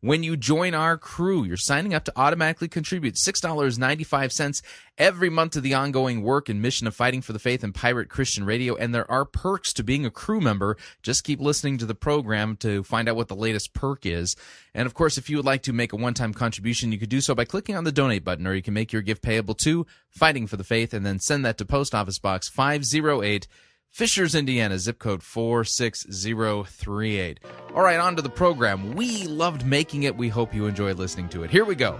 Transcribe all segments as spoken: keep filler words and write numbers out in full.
When you join our crew, you're signing up to automatically contribute six dollars and ninety-five cents every month to the ongoing work and mission of Fighting for the Faith and Pirate Christian Radio, and there are perks to being a crew member. Just keep listening to the program to find out what the latest perk is. And, of course, if you would like to make a one-time contribution, you could do so by clicking on the Donate button, or you can make your gift payable to Fighting for the Faith and then send that to Post Office Box five oh eight, Fishers, Indiana, zip code four six zero three eight. All right, on to the program. We loved making it. We hope you enjoy listening to it. Here we go.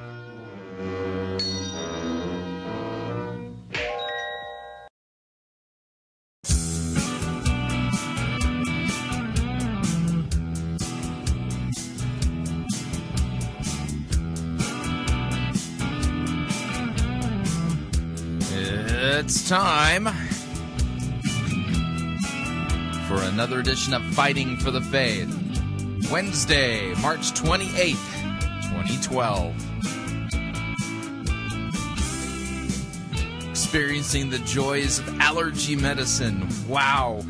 It's time for another edition of Fighting for the Faith, Wednesday, March twenty-eighth, twenty twelve. Experiencing the joys of allergy medicine. Wow.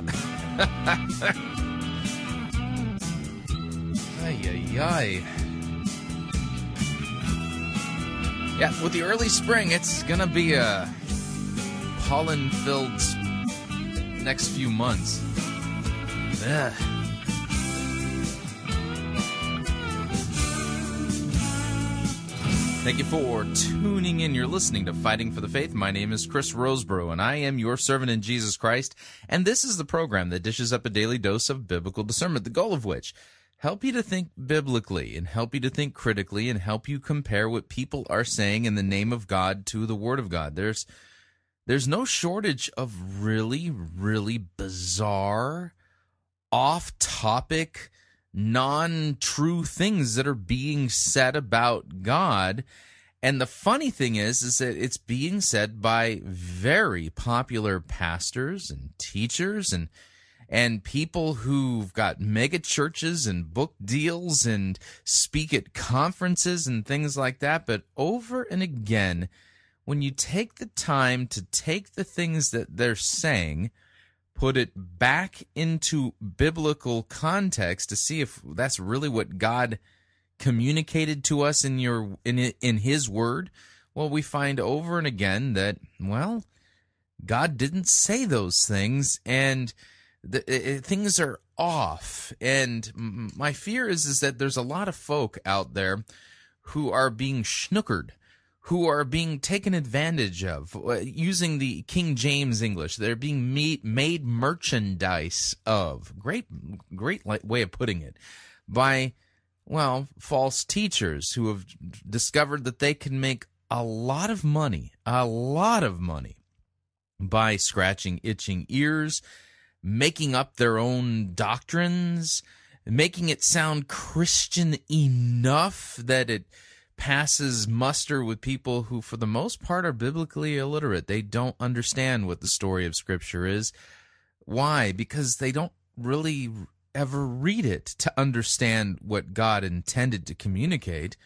Ay, ay, ay. Yeah, with the early spring, it's going to be a pollen-filled next few months. Ugh. Thank you for tuning in. You're listening to Fighting for the Faith. My name is Chris Rosebrough, and I am your servant in Jesus Christ. And this is the program that dishes up a daily dose of biblical discernment, the goal of which, help you to think biblically and help you to think critically and help you compare what people are saying in the name of God to the Word of God. There's, there's no shortage of really, really bizarre, off-topic, non-true things that are being said about God. And the funny thing is, is that it's being said by very popular pastors and teachers and and people who've got mega churches and book deals and speak at conferences and things like that. But over and again, when you take the time to take the things that they're saying, put it back into biblical context to see if that's really what God communicated to us in your in in His Word. Well, we find over and again that, well, God didn't say those things, and the, it, things are off. And my fear is is that there's a lot of folk out there who are being schnookered, who are being taken advantage of, using the King James English. They're being made merchandise of. Great, great way of putting it. By, well, false teachers who have discovered that they can make a lot of money, a lot of money, by scratching itching ears, making up their own doctrines, making it sound Christian enough that it passes muster with people who, for the most part, are biblically illiterate. They don't understand what the story of Scripture is. Why? Because they don't really ever read it to understand what God intended to communicate.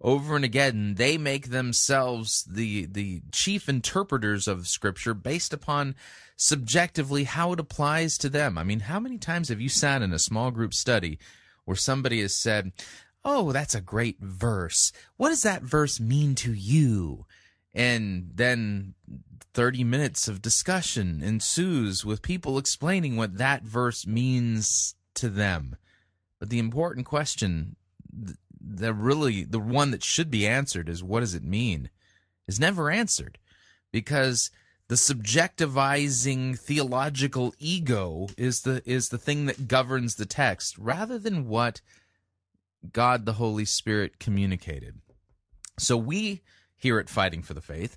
Over and again, they make themselves the the chief interpreters of Scripture based upon subjectively how it applies to them. I mean, how many times have you sat in a small group study where somebody has said, "Oh, that's a great verse. What does that verse mean to you?" And then thirty minutes of discussion ensues with people explaining what that verse means to them. But the important question, the really the one that should be answered, is what does it mean? Is never answered, because The subjectivizing theological ego is the is the thing that governs the text, rather than what God the Holy Spirit communicated. So we here at Fighting for the Faith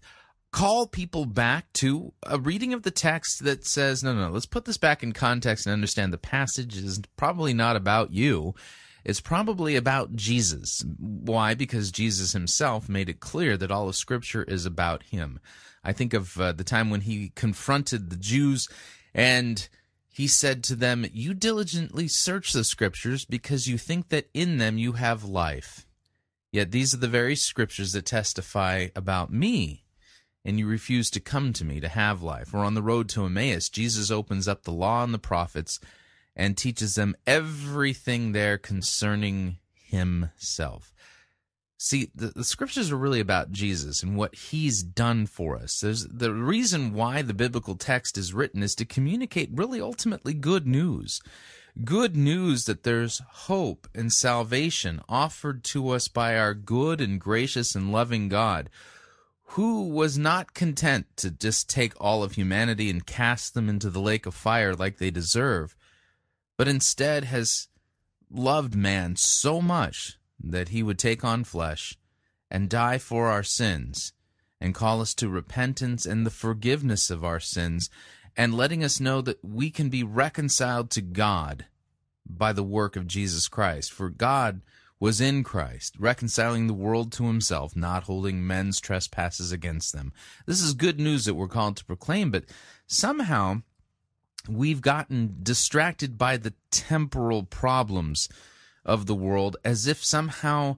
call people back to a reading of the text that says, no, no, no, let's put this back in context and understand the passage is probably not about you. It's probably about Jesus. Why? Because Jesus himself made it clear that all of Scripture is about him. I think of uh, the time when he confronted the Jews and he said to them, you diligently search the Scriptures because you think that in them you have life. Yet these are the very Scriptures that testify about me, and you refuse to come to me to have life. Or on the road to Emmaus, Jesus opens up the law and the prophets and teaches them everything there concerning himself. See, the, the Scriptures are really about Jesus and what he's done for us. There's, the reason why the biblical text is written is to communicate really ultimately good news. Good news that there's hope and salvation offered to us by our good and gracious and loving God, who was not content to just take all of humanity and cast them into the lake of fire like they deserve, but instead has loved man so much that he would take on flesh and die for our sins and call us to repentance and the forgiveness of our sins, and letting us know that we can be reconciled to God by the work of Jesus Christ. For God was in Christ, reconciling the world to himself, not holding men's trespasses against them. This is good news that we're called to proclaim, but somehow we've gotten distracted by the temporal problems of the world, as if somehow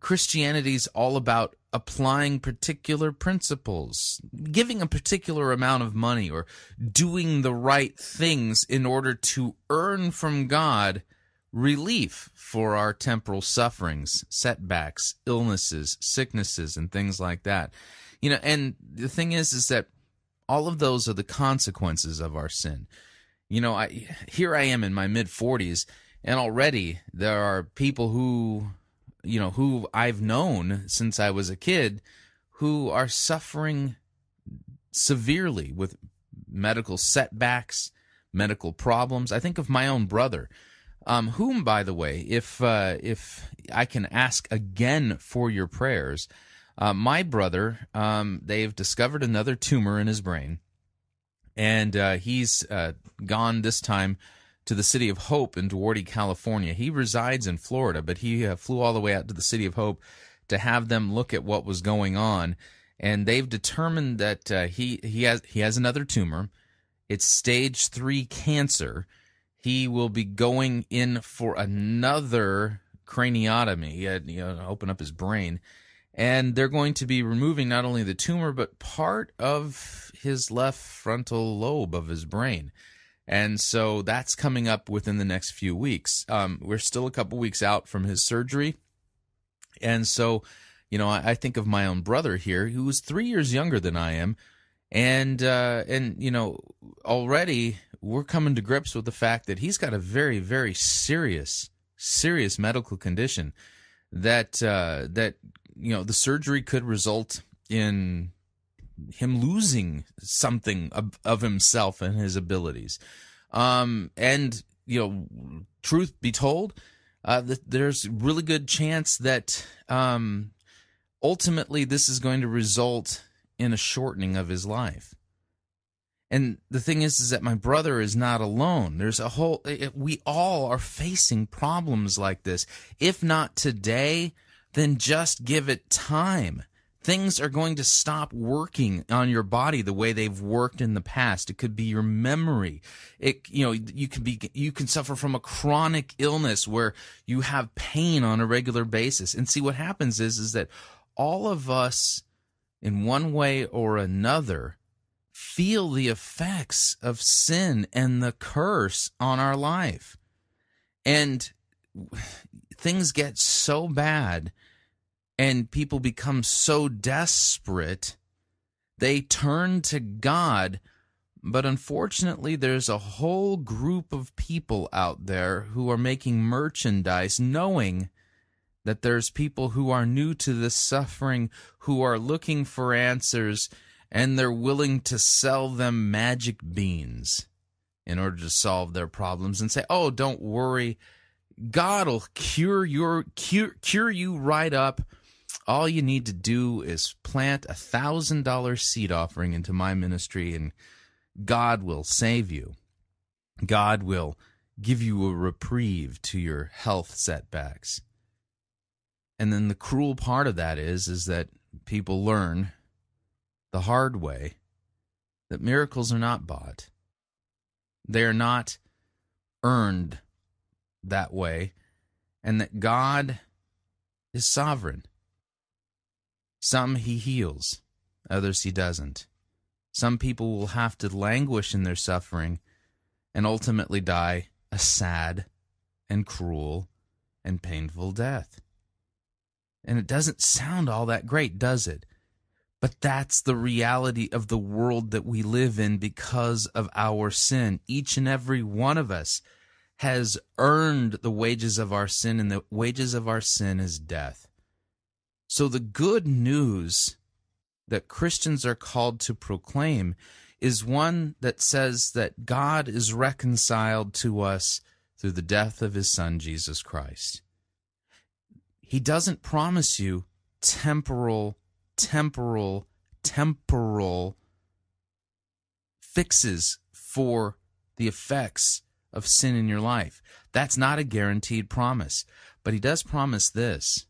Christianity's all about applying particular principles, giving a particular amount of money, or doing the right things in order to earn from God relief for our temporal sufferings, setbacks, illnesses, sicknesses, and things like that. You know, and the thing is, is that all of those are the consequences of our sin. You know, I here I am in my mid forties, and already there are people who, you know, who I've known since I was a kid who are suffering severely with medical setbacks, medical problems. I think of my own brother, um, whom, by the way, if uh, if I can ask again for your prayers, uh, my brother, um, they've discovered another tumor in his brain, and uh, he's uh, gone this time to the City of Hope in Duarte, California. He resides in Florida, but he uh, flew all the way out to the City of Hope to have them look at what was going on, and they've determined that uh, he he has he has another tumor. It's stage three cancer. He will be going in for another craniotomy, uh, you know, open up his brain, and they're going to be removing not only the tumor but part of his left frontal lobe of his brain. And so that's coming up within the next few weeks. Um, we're still a couple weeks out from his surgery. And so, you know, I, I think of my own brother here, who is three years younger than I am. And, uh, and you know, already we're coming to grips with the fact that he's got a very, very serious, serious medical condition that, uh, that you know, the surgery could result in him losing something of, of himself and his abilities. Um, and, you know, truth be told, uh, th- there's really good chance that um, ultimately this is going to result in a shortening of his life. And the thing is, is that my brother is not alone. There's a whole, it, we all are facing problems like this. If not today, then just give it time. Things are going to stop working on your body the way they've worked in the past. It could be your memory. It, you know, you can be, you can suffer from a chronic illness where you have pain on a regular basis. And see, what happens is, is that all of us, in one way or another, feel the effects of sin and the curse on our life. And things get so bad, and people become so desperate, they turn to God. But unfortunately, there's a whole group of people out there who are making merchandise, knowing that there's people who are new to this suffering, who are looking for answers, and they're willing to sell them magic beans in order to solve their problems and say, oh, don't worry, God will cure your cure, cure you right up. All you need to do is plant a one thousand dollars seed offering into my ministry, and God will save you. God will give you a reprieve to your health setbacks. And then the cruel part of that is, is that people learn the hard way that miracles are not bought. They are not earned that way, and that God is sovereign. Some he heals, others he doesn't. Some people will have to languish in their suffering and ultimately die a sad and cruel and painful death. And it doesn't sound all that great, does it? But that's the reality of the world that we live in because of our sin. Each and every one of us has earned the wages of our sin, and the wages of our sin is death. So the good news that Christians are called to proclaim is one that says that God is reconciled to us through the death of his Son, Jesus Christ. He doesn't promise you temporal, temporal, temporal fixes for the effects of sin in your life. That's not a guaranteed promise. But he does promise this: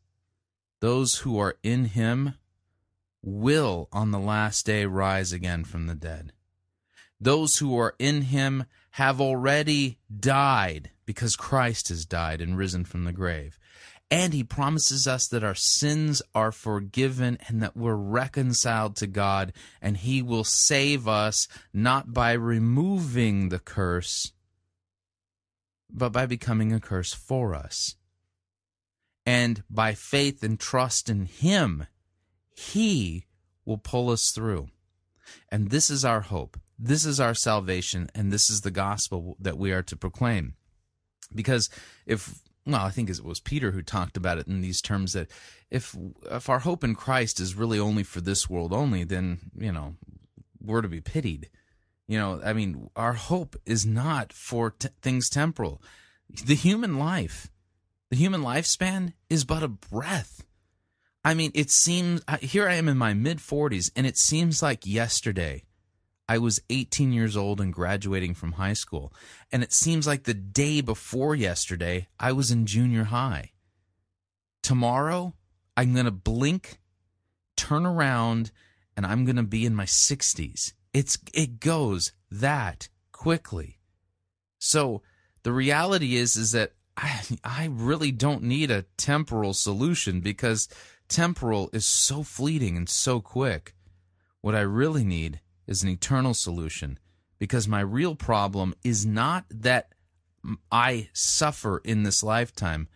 those who are in him will on the last day rise again from the dead. Those who are in him have already died because Christ has died and risen from the grave. And he promises us that our sins are forgiven and that we're reconciled to God, and he will save us not by removing the curse, but by becoming a curse for us. And by faith and trust in him, he will pull us through. And this is our hope. This is our salvation, and this is the gospel that we are to proclaim. Because if... Well, I think it was Peter who talked about it in these terms, that if if our hope in Christ is really only for this world only, then, you know, we're to be pitied. You know, I mean, our hope is not for t- things temporal. The human life, the human lifespan is but a breath. I mean, it seems, here I am in my mid-forties, and it seems like yesterday I was eighteen years old and graduating from high school, and it seems like the day before yesterday, I was in junior high. Tomorrow, I'm going to blink, turn around, and I'm going to be in my sixties. It's it goes that quickly. So the reality is, is that I, I really don't need a temporal solution, because temporal is so fleeting and so quick. What I really need is an eternal solution, because my real problem is not that I suffer in this lifetime.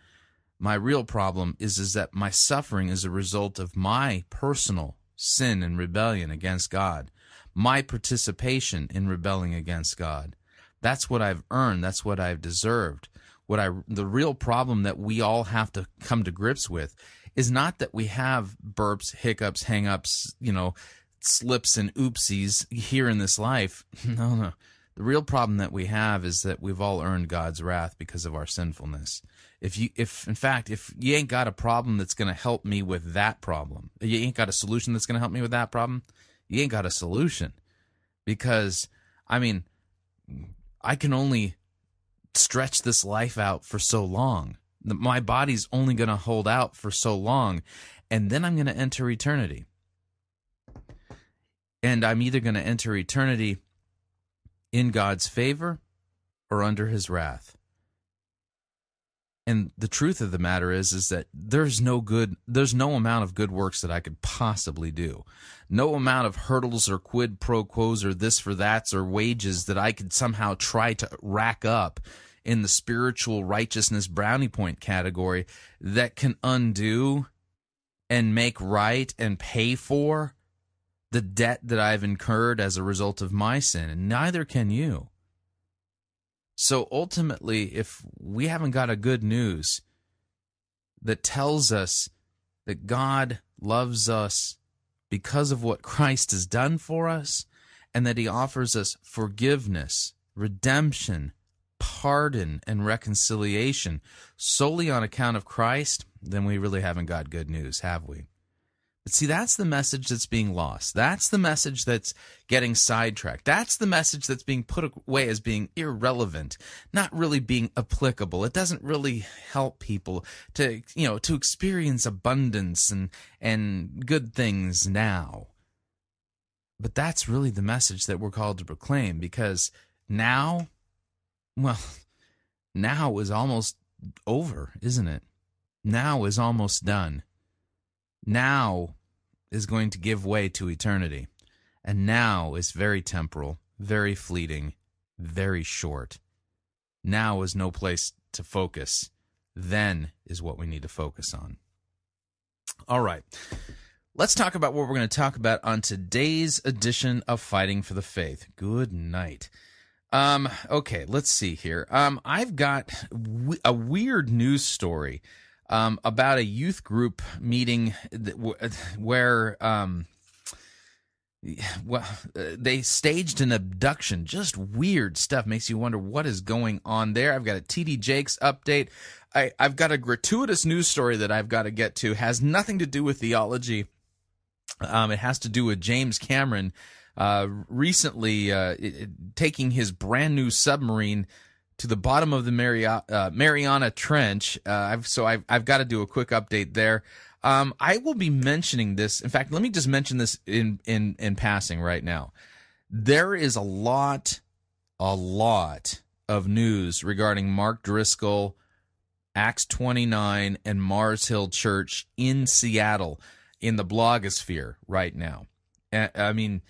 My real problem is, is that my suffering is a result of my personal sin and rebellion against God, my participation in rebelling against God. That's what I've earned. That's what I've deserved. What I, the real problem that we all have to come to grips with is not that we have burps, hiccups, hang-ups, you know, slips and oopsies here in this life. No, no. The real problem that we have is that we've all earned God's wrath because of our sinfulness. If you, if in fact, if you ain't got a problem that's going to help me with that problem, you ain't got a solution that's going to help me with that problem, you ain't got a solution. Because, I mean, I can only stretch this life out for so long. My body's only going to hold out for so long, and then I'm going to enter eternity. And I'm either going to enter eternity in God's favor or under his wrath. And the truth of the matter is, is that there's no good, there's no amount of good works that I could possibly do. No amount of hurdles or quid pro quos or this for that's or wages that I could somehow try to rack up in the spiritual righteousness brownie point category that can undo and make right and pay for the debt that I've incurred as a result of my sin, and neither can you. So ultimately, if we haven't got a good news that tells us that God loves us because of what Christ has done for us, and that he offers us forgiveness, redemption, pardon, and reconciliation solely on account of Christ, then we really haven't got good news, have we? But see, that's the message that's being lost. That's the message that's getting sidetracked. That's the message that's being put away as being irrelevant, not really being applicable. It doesn't really help people to, you know, to experience abundance and, and good things now. But that's really the message that we're called to proclaim, because now, well, now is almost over, isn't it? Now is almost done. Now is going to give way to eternity, and now is very temporal, very fleeting, very short. Now is no place to focus. Then is what we need to focus on. All right, let's talk about what we're going to talk about on today's edition of Fighting for the Faith. Good night. Um, okay, let's see here. Um, I've got a weird news story Um, about a youth group meeting where um, well, they staged an abduction. Just weird stuff. Makes you wonder what is going on there. I've got a T D Jakes update. I, I've got a gratuitous news story that I've got to get to. It has nothing to do with theology. Um, it has to do with James Cameron uh, recently uh, taking his brand new submarine to the bottom of the Mari- uh, Mariana Trench, uh, I've, so I've, I've got to do a quick update there. Um, I will be mentioning this. In fact, let me just mention this in, in, in passing right now. There is a lot, a lot of news regarding Mark Driscoll, Acts twenty-nine, and Mars Hill Church in Seattle in the blogosphere right now. I mean...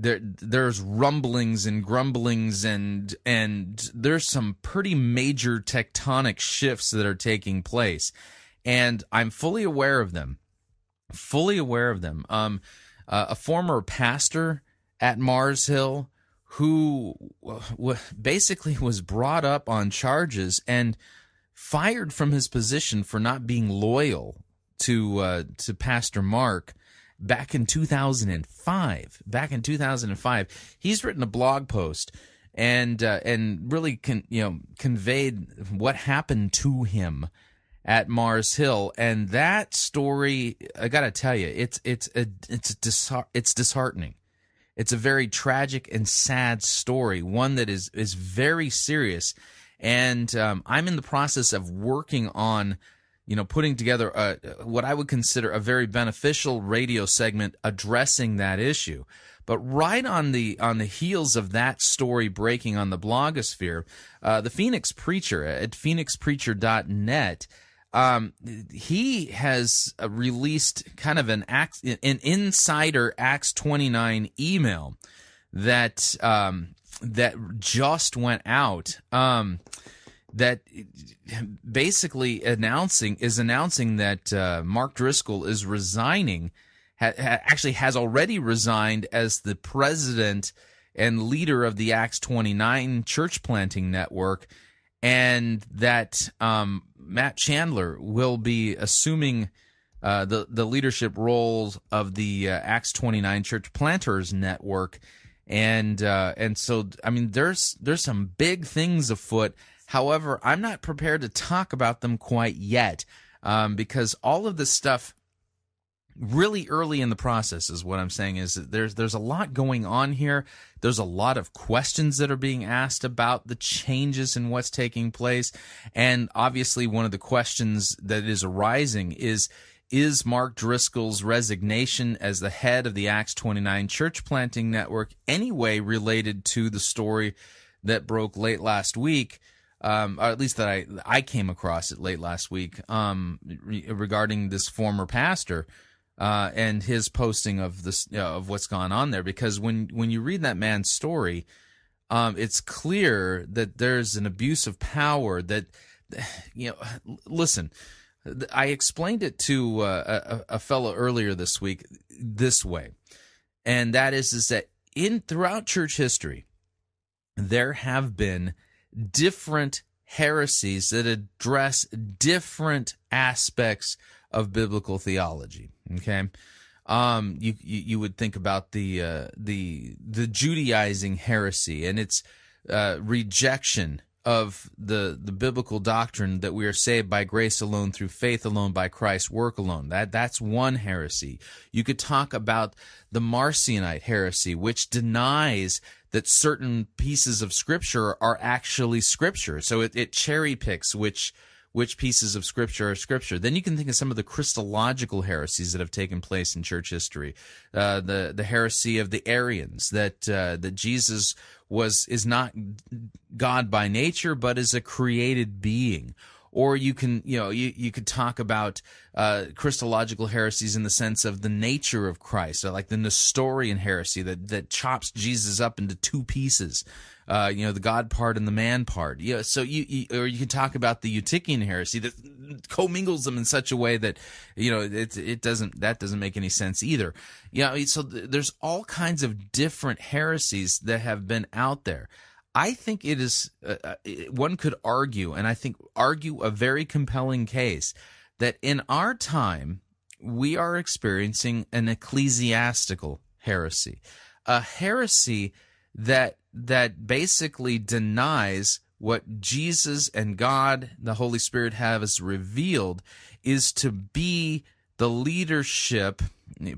There, there's rumblings and grumblings, and and there's some pretty major tectonic shifts that are taking place, and I'm fully aware of them, fully aware of them. Um, uh, a former pastor at Mars Hill who w- basically was brought up on charges and fired from his position for not being loyal to uh, to Pastor Mark. Back in two thousand five, back in two thousand five, he's written a blog post and uh, and really con- you know conveyed what happened to him at Mars Hill. And that story, I gotta tell you, it's it's a, it's a disheart- it's disheartening. It's a very tragic and sad story, one that is is very serious. And um, I'm in the process of working on, you know, putting together a, what I would consider a very beneficial radio segment addressing that issue. But right on the on the heels of that story breaking on the blogosphere, uh, the Phoenix Preacher at phoenix preacher dot net, um, he has released kind of an act, an insider Acts twenty-nine email that um, that just went out. Um, that basically announcing is announcing that uh, Mark Driscoll is resigning, ha- ha- actually has already resigned as the president and leader of the Acts twenty-nine church planting network, and that um, Matt Chandler will be assuming uh, the, the leadership role of the uh, Acts twenty-nine church planters network. And uh, and so, I mean, there's there's some big things afoot. However, I'm not prepared to talk about them quite yet, um, because all of this stuff really early in the process is what I'm saying is that there's there's a lot going on here. There's a lot of questions that are being asked about the changes in what's taking place. And obviously one of the questions that is arising is, is Mark Driscoll's resignation as the head of the Acts twenty-nine Church Planting Network anyway related to the story that broke late last week? Um, or at least that I I came across it late last week um, re- regarding this former pastor uh, and his posting of this uh, of what's gone on there. Because when, when you read that man's story, um, it's clear that there's an abuse of power. That, you know, listen, I explained it to uh, a, a fellow earlier this week this way, and that is is that in throughout church history, there have been different heresies that address different aspects of biblical theology, okay? um, you, you you would think about the uh, the the Judaizing heresy and its uh, rejection of the the biblical doctrine that we are saved by grace alone, through faith alone, by Christ's work alone. That that's one heresy. You could talk about the Marcionite heresy, which denies that certain pieces of Scripture are actually Scripture. So it, it cherry picks which which pieces of Scripture are Scripture. Then you can think of some of the Christological heresies that have taken place in church history. Uh, the the heresy of the Arians, that uh, that Jesus was is not God by nature, but is a created being. Or you can, you know, you, you could talk about uh, Christological heresies in the sense of the nature of Christ, like the Nestorian heresy that that chops Jesus up into two pieces. Uh, you know, the God part and the man part. Yeah, so you, you or you can talk about the Eutychian heresy that commingles them in such a way that, you know, it it doesn't that doesn't make any sense either. Yeah, you know, so th- there's all kinds of different heresies that have been out there. I think it is uh, one could argue, and I think argue a very compelling case, that in our time we are experiencing an ecclesiastical heresy, a heresy that. that basically denies what Jesus and God, the Holy Spirit, have as revealed, is to be the leadership,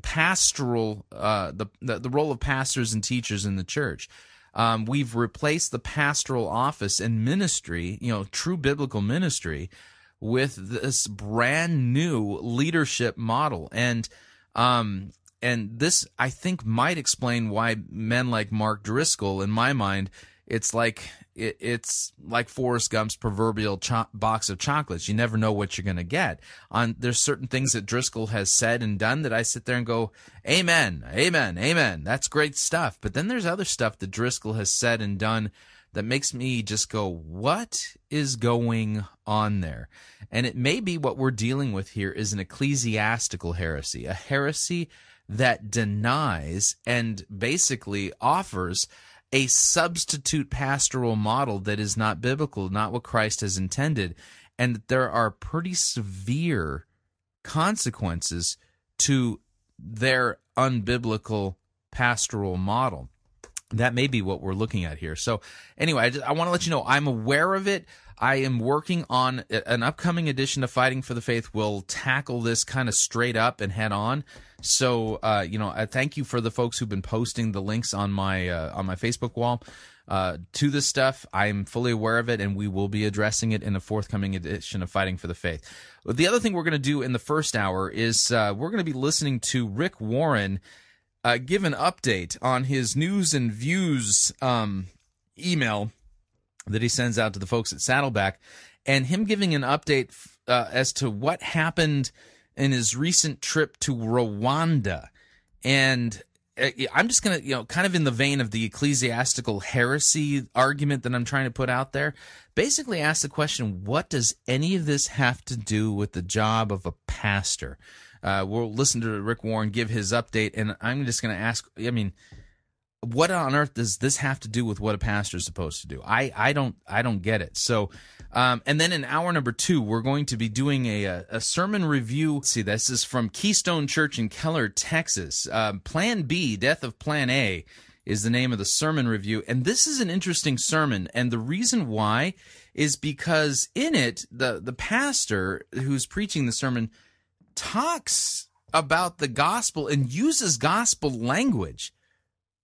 pastoral, uh, the, the the role of pastors and teachers in the church. Um, we've replaced the pastoral office and ministry, you know, true biblical ministry, with this brand new leadership model. And um And this, I think, might explain why men like Mark Driscoll, in my mind, it's like it, it's like Forrest Gump's proverbial cho- box of chocolates. You never know what you're going to get. On there's certain things that Driscoll has said and done that I sit there and go, "Amen, amen, amen." That's great stuff. But then there's other stuff that Driscoll has said and done that makes me just go, "What is going on there?" And it may be what we're dealing with here is an ecclesiastical heresy, a heresy that denies and basically offers a substitute pastoral model that is not biblical, not what Christ has intended, and that there are pretty severe consequences to their unbiblical pastoral model. That may be what we're looking at here. So anyway, I, just, I want to let you know I'm aware of it. I am working on an upcoming edition of Fighting for the Faith. We'll tackle this kind of straight up and head on. So, uh, you know, I thank you for the folks who've been posting the links on my uh, on my Facebook wall uh, to this stuff. I'm fully aware of it, and we will be addressing it in a forthcoming edition of Fighting for the Faith. The other thing we're going to do in the first hour is uh, we're going to be listening to Rick Warren uh, give an update on his news and views um, email that he sends out to the folks at Saddleback, and him giving an update uh, as to what happened in his recent trip to Rwanda. And I'm just going to, you know, kind of in the vein of the ecclesiastical heresy argument that I'm trying to put out there, basically ask the question, what does any of this have to do with the job of a pastor? Uh, we'll listen to Rick Warren give his update, and I'm just going to ask, I mean, what on earth does this have to do with what a pastor is supposed to do? I, I don't I don't get it. So, um, and then in hour number two, we're going to be doing a a sermon review. Let's see, this is from Keystone Church in Keller, Texas. Um, Plan B, Death of Plan A, is the name of the sermon review, and this is an interesting sermon. And the reason why is because in it, the the pastor who's preaching the sermon talks about the gospel and uses gospel language,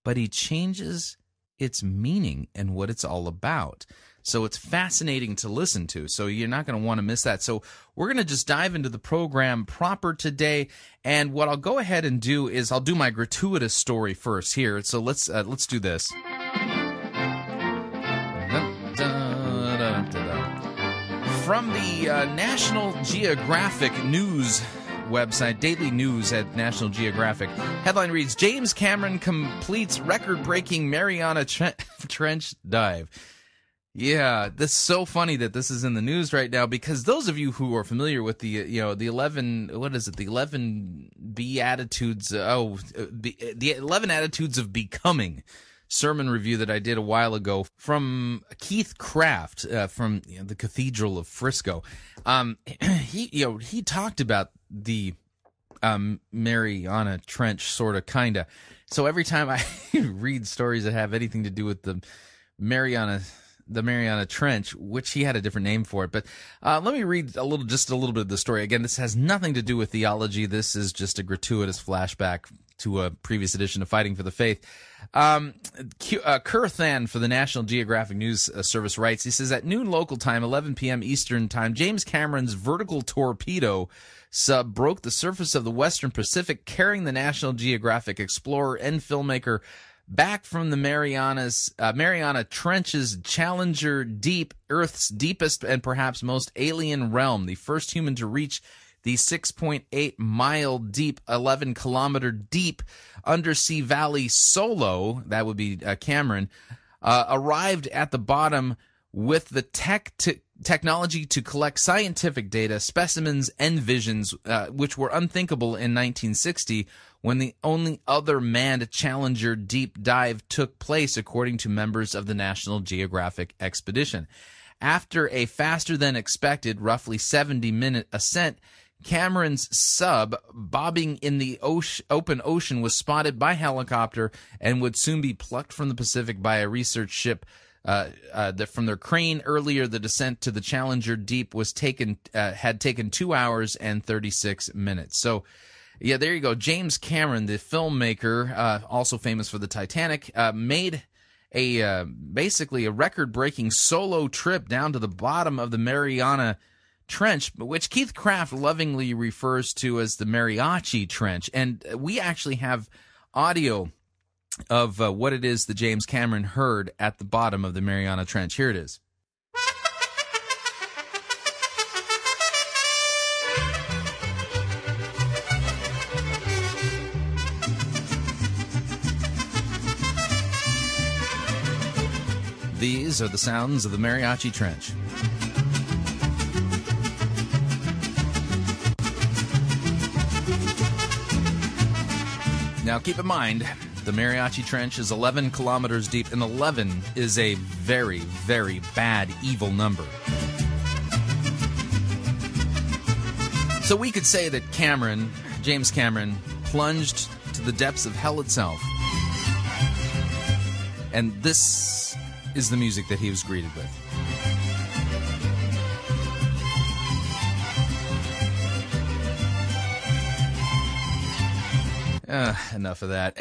but he changes its meaning and what it's all about. So it's fascinating to listen to, so you're not going to want to miss that. So we're going to just dive into the program proper today, and what I'll go ahead and do is I'll do my gratuitous story first here. So let's uh, let's do this. From the uh, National Geographic News website, Daily News at National Geographic. Headline reads, James Cameron completes record-breaking Mariana Trench dive. Yeah, this is so funny that this is in the news right now, because those of you who are familiar with the, you know, the eleven, what is it, the eleven Beatitudes, oh, the eleven Attitudes of Becoming sermon review that I did a while ago from Keith Craft uh, from you know, the Cathedral of Frisco. Um, he, you know, he talked about the um, Mariana Trench, sort of, kind of. So every time I read stories that have anything to do with the Mariana, the Mariana Trench, which he had a different name for it. But uh, let me read a little, just a little bit of the story. Again, this has nothing to do with theology. This is just a gratuitous flashback to a previous edition of Fighting for the Faith. Um, Q, uh, Kurthan for the National Geographic News Service writes, he says, at noon local time, eleven p.m. Eastern time, James Cameron's vertical torpedo sub broke the surface of the Western Pacific, carrying the National Geographic explorer and filmmaker back from the Marianas, uh, Mariana Trench's Challenger Deep, Earth's deepest and perhaps most alien realm, the first human to reach the six point eight mile deep, eleven kilometer deep undersea valley solo, that would be uh, Cameron, uh, arrived at the bottom with the tech to, technology to collect scientific data, specimens, and visions, uh, which were unthinkable in nineteen sixty, when the only other manned Challenger deep dive took place, according to members of the National Geographic expedition. After a faster-than-expected, roughly seventy minute ascent, Cameron's sub, bobbing in the ocean, open ocean, was spotted by helicopter and would soon be plucked from the Pacific by a research ship uh, uh, that from their crane. Earlier, the descent to the Challenger Deep was taken uh, had taken two hours and thirty-six minutes. So, yeah, there you go. James Cameron, the filmmaker, uh, also famous for the Titanic, uh, made a uh, basically a record-breaking solo trip down to the bottom of the Mariana Trench, which Keith Craft lovingly refers to as the Mariachi Trench. And we actually have audio of uh, what it is that James Cameron heard at the bottom of the Mariana Trench. Here it is. These are the sounds of the Mariachi Trench. Now, keep in mind, the Mariachi Trench is eleven kilometers deep, and eleven is a very, very bad, evil number. So we could say that Cameron, James Cameron, plunged to the depths of hell itself. And this is the music that he was greeted with. Uh, enough of that.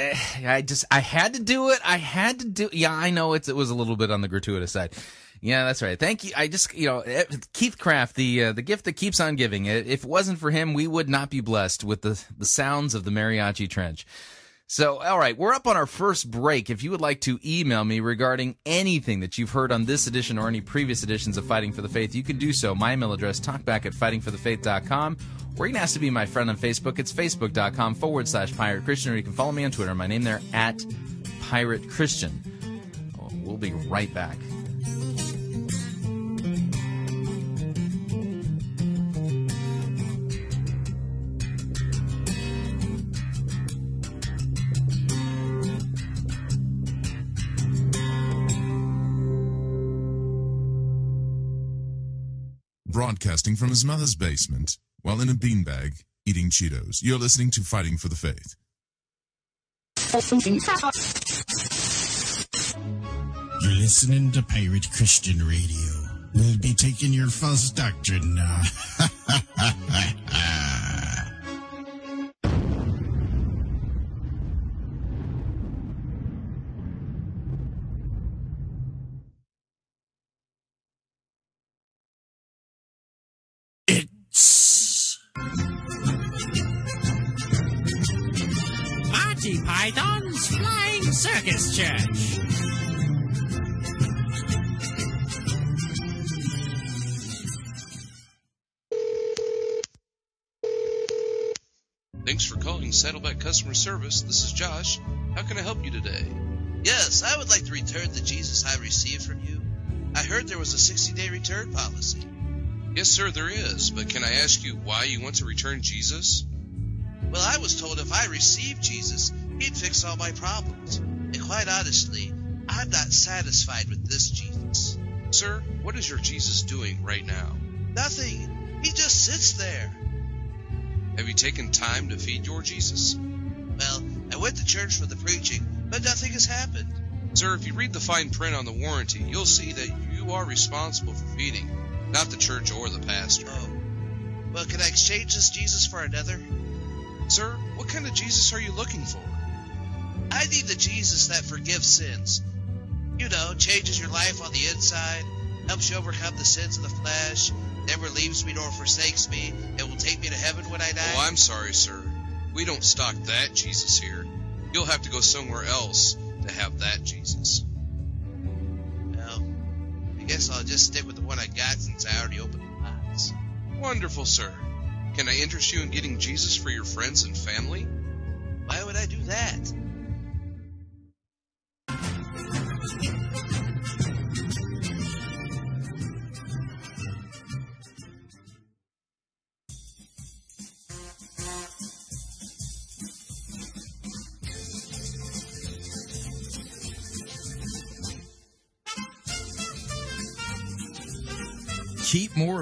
I just, I had to do it. I had to do Yeah, I know it's, it was a little bit on the gratuitous side. Yeah, that's right. Thank you. I just, you know, Keith Craft, the uh, the gift that keeps on giving. If it wasn't for him, we would not be blessed with the, the sounds of the Mariachi Trench. So, all right, we're up on our first break. If you would like to email me regarding anything that you've heard on this edition or any previous editions of Fighting for the Faith, you can do so. My email address, talkback at fighting for the faith dot com. Or you can ask to be my friend on Facebook. It's facebook.com forward slash Pirate Christian. Or you can follow me on Twitter. My name there, at Pirate Christian. Oh, we'll be right back. Broadcasting from his mother's basement, while in a beanbag, eating Cheetos. You're listening to Fighting for the Faith. You're listening to Pirate Christian Radio. We'll be taking your false doctrine now. Python's Flying Circus Church. Thanks for calling Saddleback Customer Service. This is Josh. How can I help you today? Yes, I would like to return the Jesus I received from you. I heard there was a sixty day return policy. Yes, sir, there is. But can I ask you why you want to return Jesus? Well, I was told if I received Jesus, he'd fix all my problems. And quite honestly, I'm not satisfied with this Jesus. Sir, what is your Jesus doing right now? Nothing. He just sits there. Have you taken time to feed your Jesus? Well, I went to church for the preaching, but nothing has happened. Sir, if you read the fine print on the warranty, you'll see that you are responsible for feeding, not the church or the pastor. Oh, well, can I exchange this Jesus for another? Sir, what kind of Jesus are you looking for? I need the Jesus that forgives sins. You know, changes your life on the inside, helps you overcome the sins of the flesh, never leaves me nor forsakes me, and will take me to heaven when I die. Oh, I'm sorry, sir. We don't stock that Jesus here. You'll have to go somewhere else to have that Jesus. Well, I guess I'll just stick with the one I got since I already opened the box. Wonderful, sir. Can I interest you in getting Jesus for your friends and family? Why would I do that? Keep more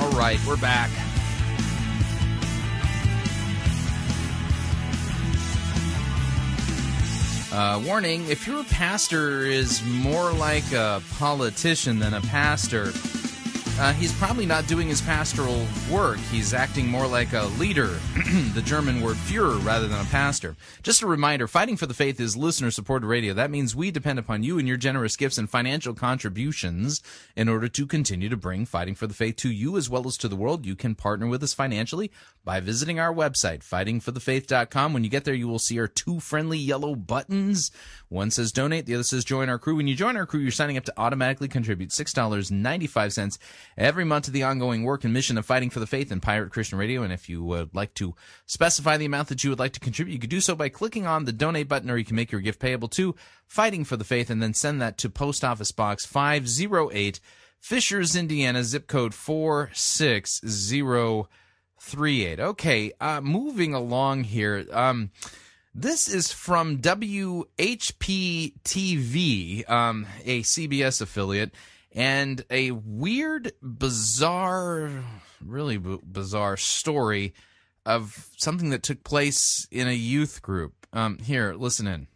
All right, we're back. Uh, warning, if your pastor is more like a politician than a pastor, uh, he's probably not doing his pastoral work. He's acting more like a leader, the German word Führer, rather than a pastor. Just a reminder, Fighting for the Faith is listener-supported radio. That means we depend upon you and your generous gifts and financial contributions in order to continue to bring Fighting for the Faith to you as well as to the world. You can partner with us financially by visiting our website, fighting for the faith dot com. When you get there, you will see our two friendly yellow buttons. One says donate, the other says join our crew. When you join our crew, you're signing up to automatically contribute six dollars and ninety-five cents every month to the ongoing work and mission of Fighting for the Faith and Pirate Christian Radio. And if you would like to specify the amount that you would like to contribute, you could do so by clicking on the donate button, or you can make your gift payable to Fighting for the Faith and then send that to Post Office Box five oh eight, Fishers, Indiana, zip code four six zero. three eight. Okay, uh, moving along here. Um, this is from W H P T V, um, a C B S affiliate, and a weird, bizarre, really b- bizarre story of something that took place in a youth group. Um, here, listen in.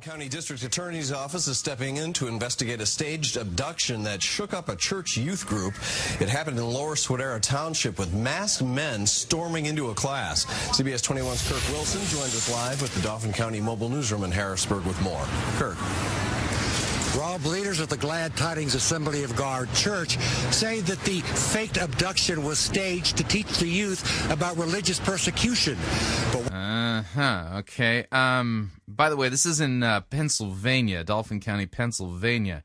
County District Attorney's Office is stepping in to investigate a staged abduction that shook up a church youth group. It happened in Lower Swatara Township with masked men storming into a class. C B S twenty-one's Kirk Wilson joins us live with the Dauphin County Mobile Newsroom in Harrisburg with more. Kirk. Rob, leaders of the Glad Tidings Assembly of God Church say that the faked abduction was staged to teach the youth about religious persecution. But uh-huh. Okay. Um. By the way, this is in uh, Pennsylvania, Dauphin County, Pennsylvania.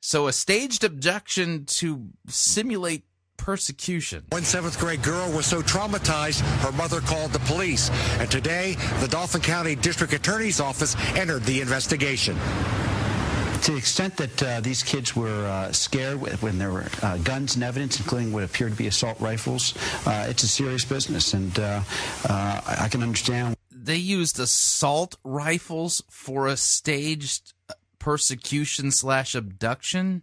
So a staged abduction to simulate persecution. One seventh grade girl was so traumatized, her mother called the police. And today, the Dauphin County District Attorney's Office entered the investigation. To the extent that uh, these kids were uh, scared when there were uh, guns and evidence, including what appeared to be assault rifles, uh, it's a serious business, and uh, uh, I can understand. They used assault rifles for a staged persecution slash abduction?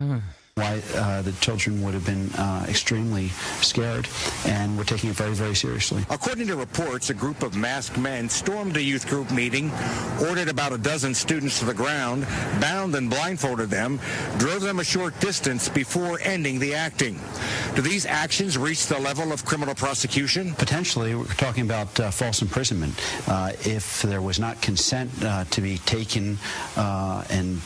Huh. Why uh, the children would have been uh, extremely scared, and we're taking it very, very seriously. According to reports, a group of masked men stormed a youth group meeting, ordered about a dozen students to the ground, bound and blindfolded them, drove them a short distance before ending the acting. Do these actions reach the level of criminal prosecution? Potentially. We're talking about uh, false imprisonment. Uh, if there was not consent uh, to be taken uh, and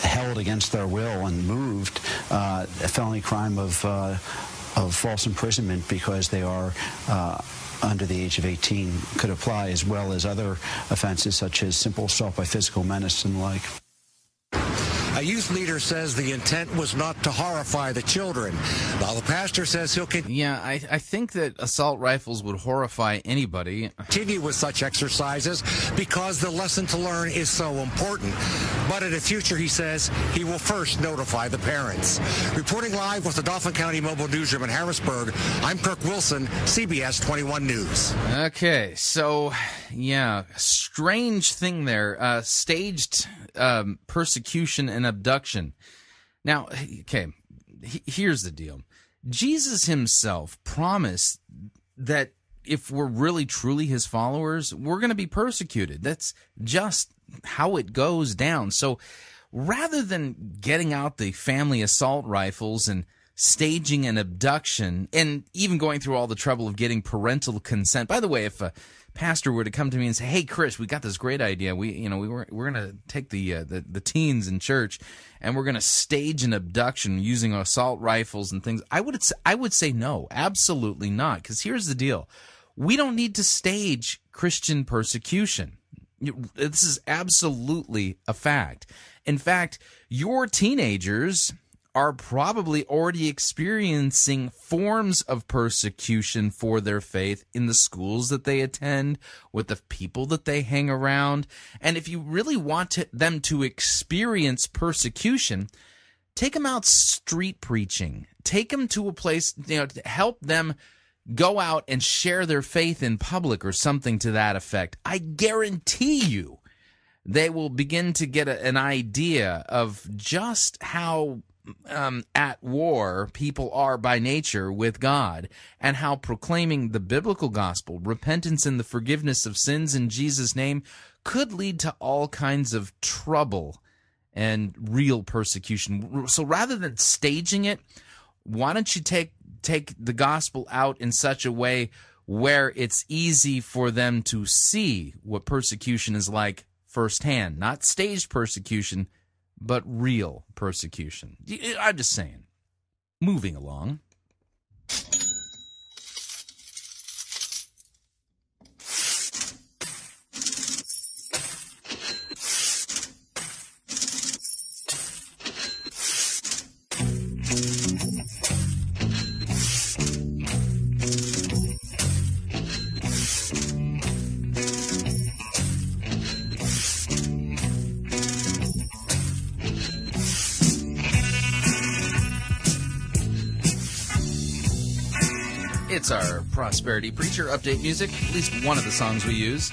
held against their will and moved, uh, a felony crime of, uh, of false imprisonment because they are uh, under the age of eighteen could apply, as well as other offenses such as simple assault by physical menace and the like. A youth leader says the intent was not to horrify the children, while the pastor says he'll continue. Yeah, I, I think that assault rifles would horrify anybody. Continue with such exercises because the lesson to learn is so important. But in the future, he says, he will first notify the parents. Reporting live with the Dauphin County Mobile Newsroom in Harrisburg, I'm Kirk Wilson, C B S twenty-one News. Okay, so, yeah, strange thing there. Uh, staged um, persecution and abduction. Now, okay, here's the deal. Jesus himself promised that if we're really truly his followers, we're going to be persecuted. That's just how it goes down. So rather than getting out the family assault rifles and staging an abduction and even going through all the trouble of getting parental consent. By the way, if a pastor were to come to me and say, "Hey, Chris, we got this great idea. We, you know, we were we're going to take the, uh, the the teens in church, and we're going to stage an abduction using assault rifles and things," I would I would say no, absolutely not. Because here's the deal: we don't need to stage Christian persecution. This is absolutely a fact. In fact, your teenagers are probably already experiencing forms of persecution for their faith in the schools that they attend, with the people that they hang around. And if you really want to, them to experience persecution, take them out street preaching. Take them to a place, you know, to help them go out and share their faith in public or something to that effect. I guarantee you they will begin to get a, an idea of just how Um, at war people are by nature with God, and how proclaiming the biblical gospel, repentance and the forgiveness of sins in Jesus' name, could lead to all kinds of trouble and real persecution. So rather than staging it, why don't you take take the gospel out in such a way where it's easy for them to see what persecution is like firsthand, not staged persecution, but real persecution. I'm just saying. Moving along. It's our Prosperity Preacher update music, at least one of the songs we use.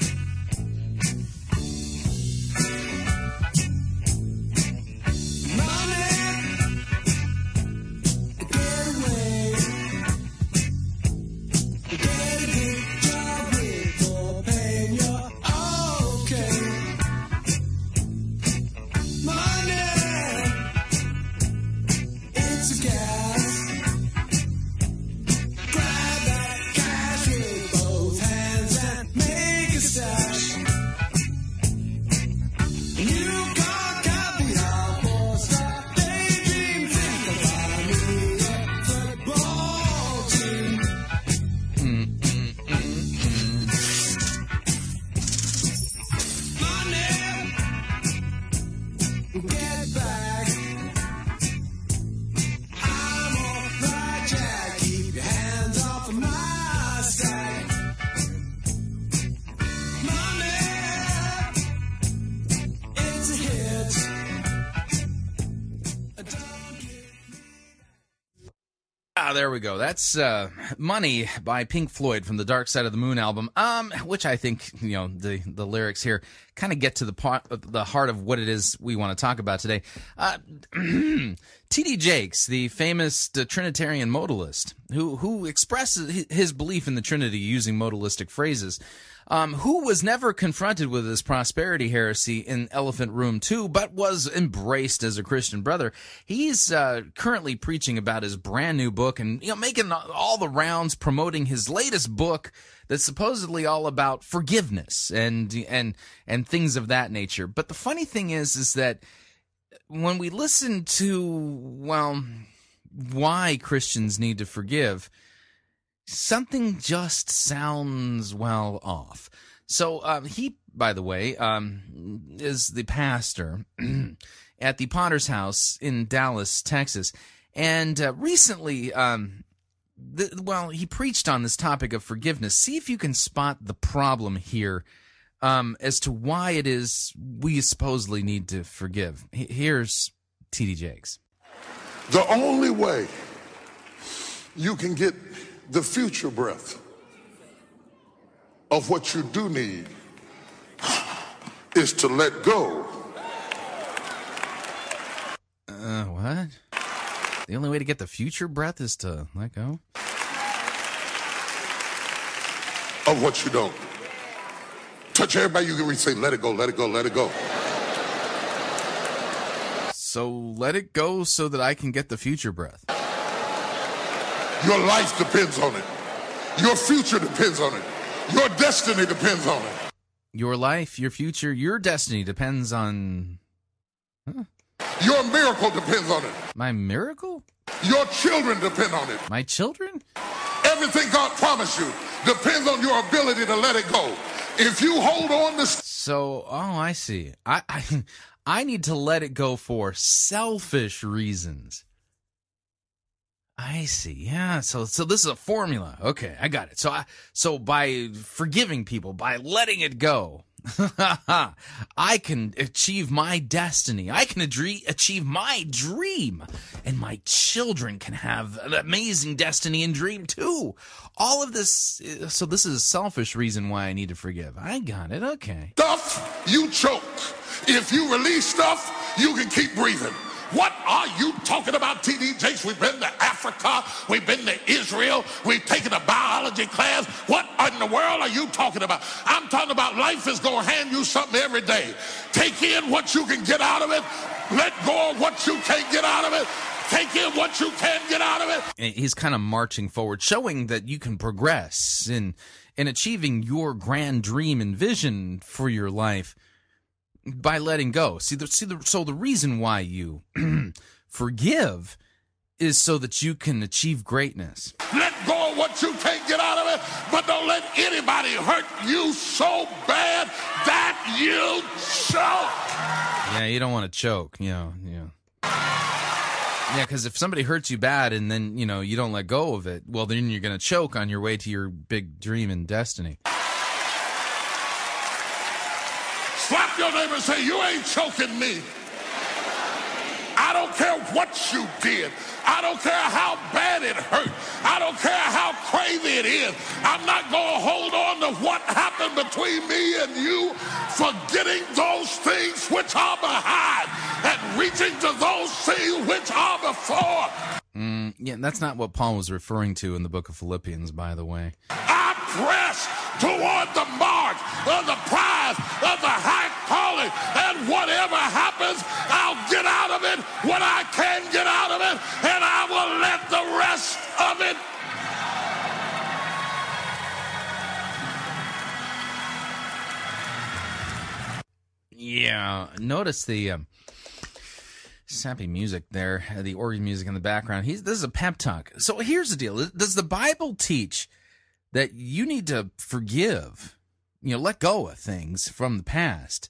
There we go. That's uh, Money by Pink Floyd from the Dark Side of the Moon album, um, which I think, you know, the, the lyrics here kind of get to the, part, the heart of what it is we want to talk about today. Uh, T D Jakes, the famous uh, Trinitarian modalist, who, who expresses his belief in the Trinity using modalistic phrases, um, who was never confronted with this prosperity heresy in Elephant Room two, but was embraced as a Christian brother. He's uh, currently preaching about his brand new book and, you know, making all the rounds, promoting his latest book that's supposedly all about forgiveness and and and things of that nature. But the funny thing is, is that when we listen to, well, why Christians need to forgive, something just sounds, well, off. So uh, he, by the way, um, is the pastor at the Potter's House in Dallas, Texas. And uh, recently, um, the, well, he preached on this topic of forgiveness. See if you can spot the problem here um, as to why it is we supposedly need to forgive. Here's T D. Jakes. The only way you can get the future breath of what you do need is to let go. Uh, what? The only way to get the future breath is to let go? Of what you don't. Touch everybody you can reach, say, let it go, let it go, let it go. So let it go so that I can get the future breath. Your life depends on it. Your future depends on it. Your destiny depends on it. Your life, your future, your destiny depends on... Huh? Your miracle depends on it. My miracle? Your children depend on it. My children? Everything God promised you depends on your ability to let it go. If you hold on to... So, oh, I see. I, I, I need to let it go for selfish reasons. I see. Yeah. So, so this is a formula. Okay, I got it. So, I, so by forgiving people, by letting it go, I can achieve my destiny. I can adre- achieve my dream, and my children can have an amazing destiny and dream too. All of this. So, this is a selfish reason why I need to forgive. I got it. Okay. Stuff you choke. If you release stuff, you can keep breathing. What are you talking about, T D. Jakes? We've been to Africa. We've been to Israel. We've taken a biology class. What in the world are you talking about? I'm talking about life is going to hand you something every day. Take in what you can get out of it. Let go of what you can't get out of it. Take in what you can get out of it. And he's kind of marching forward, showing that you can progress in, in achieving your grand dream and vision for your life. By letting go. See, the, see the, so the reason why you forgive is so that you can achieve greatness. Let go of what you can't get out of it, but don't let anybody hurt you so bad that you choke. Yeah, you don't want to choke, you know, you know. Yeah, because if somebody hurts you bad and then, you know, you don't let go of it, well, then you're going to choke on your way to your big dream and destiny. Slap your neighbor and say, you ain't choking me. I don't care what you did. I don't care how bad it hurt. I don't care how crazy it is. I'm not going to hold on to what happened between me and you, forgetting those things which are behind and reaching to those things which are before. Mm, yeah, that's not what Paul was referring to in the book of Philippians, by the way. I press toward the mark of the prize of the high calling, and whatever happens, I'll get out of it when I can get out of it, and I will let the rest of it. Yeah, notice the... Um... sappy music there, the organ music in the background. He's this is a pep talk. So here's the deal. Does the Bible teach that you need to forgive, you know, let go of things from the past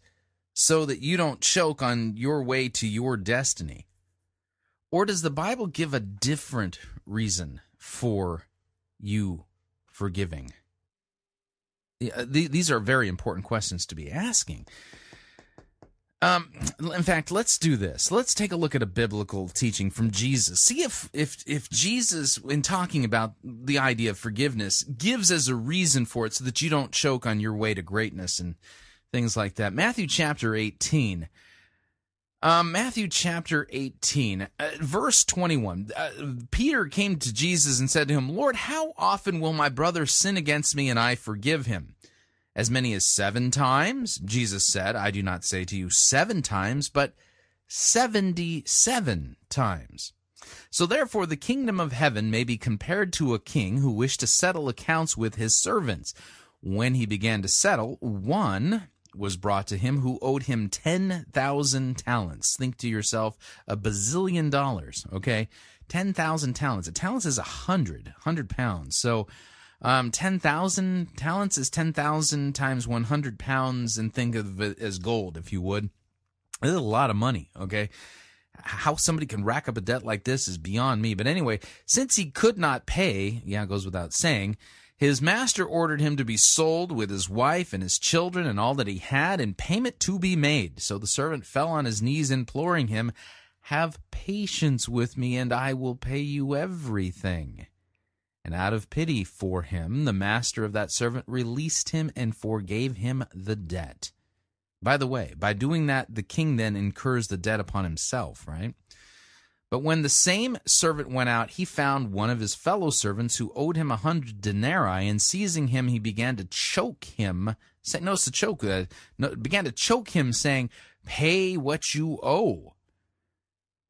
so that you don't choke on your way to your destiny? Or does the Bible give a different reason for you forgiving? These are very important questions to be asking. Um, in fact, let's do this. Let's take a look at a biblical teaching from Jesus. See if, if, if Jesus, in talking about the idea of forgiveness, gives as a reason for it so that you don't choke on your way to greatness and things like that. Matthew chapter eighteen. Um, Matthew chapter eighteen, uh, verse twenty-one. Uh, Peter came to Jesus and said to him, Lord, how often will my brother sin against me and I forgive him? as many as seven times. Jesus said, I do not say to you seven times, but seventy-seven times. So therefore the kingdom of heaven may be compared to a king who wished to settle accounts with his servants. When he began to settle, one was brought to him who owed him ten thousand talents. Think to yourself, a bazillion dollars, okay? ten thousand talents. A talent is a hundred, hundred pounds. So um, ten thousand talents is ten thousand times one hundred pounds, and think of it as gold, if you would. This is a lot of money, okay? How somebody can rack up a debt like this is beyond me. But anyway, since he could not pay, yeah, it goes without saying, his master ordered him to be sold with his wife and his children and all that he had, and payment to be made. So the servant fell on his knees, imploring him, have patience with me, and I will pay you everything. And out of pity for him, the master of that servant released him and forgave him the debt. By the way, by doing that, the king then incurs the debt upon himself, right? But when the same servant went out, he found one of his fellow servants who owed him a hundred denarii, and seizing him, he began to choke him. Notice the choke, uh, began to choke him, saying, pay what you owe.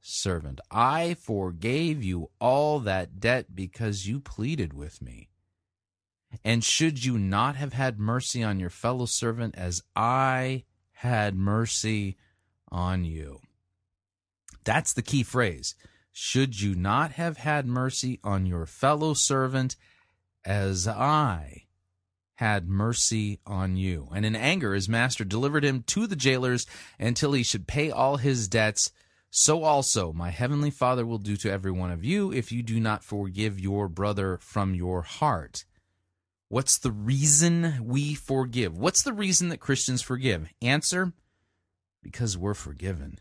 servant, I forgave you all that debt because you pleaded with me. And should you not have had mercy on your fellow servant as I had mercy on you? That's the key phrase. Should you not have had mercy on your fellow servant as I had mercy on you? And in anger, his master delivered him to the jailers until he should pay all his debts. So also my heavenly Father will do to every one of you if you do not forgive your brother from your heart. What's the reason we forgive? What's the reason that Christians forgive? Answer, because we're forgiven.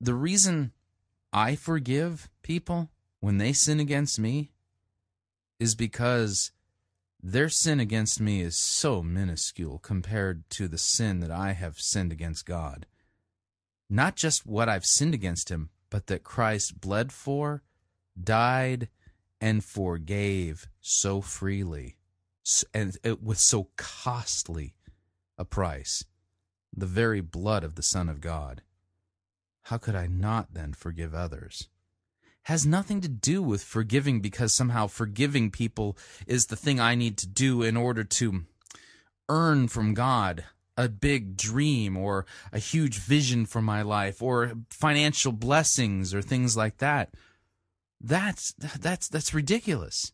The reason I forgive people when they sin against me is because their sin against me is so minuscule compared to the sin that I have sinned against God. Not just what I've sinned against him, but that Christ bled for, died, and forgave so freely, and with so costly a price, the very blood of the Son of God. How could I not then forgive others? Has nothing to do with forgiving because somehow forgiving people is the thing I need to do in order to earn from God a big dream or a huge vision for my life or financial blessings or things like that. That's that's that's ridiculous.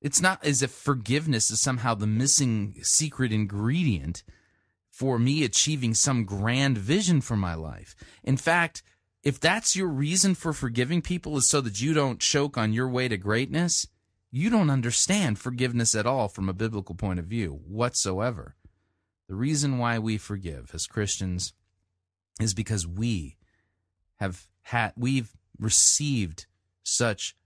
It's not as if forgiveness is somehow the missing secret ingredient for me achieving some grand vision for my life. In fact, if that's your reason for forgiving people is so that you don't choke on your way to greatness, you don't understand forgiveness at all from a biblical point of view whatsoever. The reason why we forgive as Christians is because we have had we've received such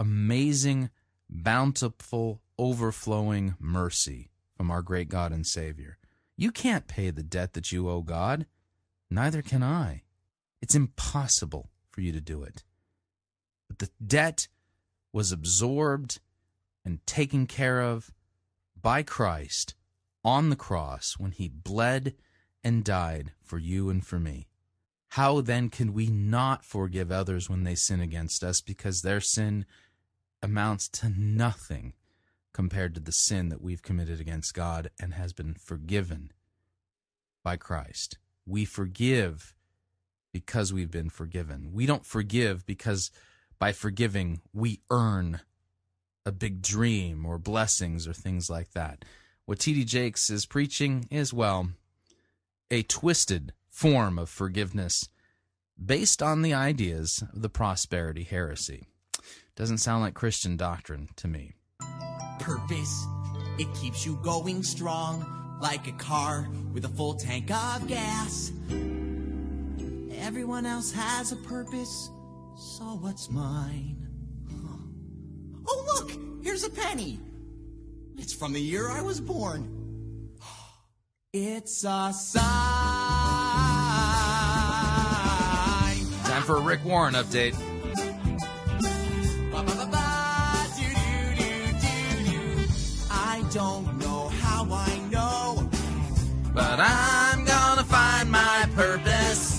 amazing, bountiful, overflowing mercy from our great God and Savior. You can't pay the debt that you owe God. Neither can I. It's impossible for you to do it. But the debt was absorbed and taken care of by Christ on the cross when he bled and died for you and for me. How then can we not forgive others when they sin against us, because their sin amounts to nothing compared to the sin that we've committed against God and has been forgiven by Christ? We forgive because we've been forgiven. We don't forgive because by forgiving we earn a big dream or blessings or things like that. What T D Jakes is preaching is, well, a twisted form of forgiveness based on the ideas of the prosperity heresy. Doesn't sound like Christian doctrine to me. Purpose, it keeps you going strong. like a car with a full tank of gas. Everyone else has a purpose, so what's mine? Huh. Oh, look! Here's a penny! It's from the year I was born. It's a sign. Time for a Rick Warren update. I don't know how I know, but I'm gonna find my purpose.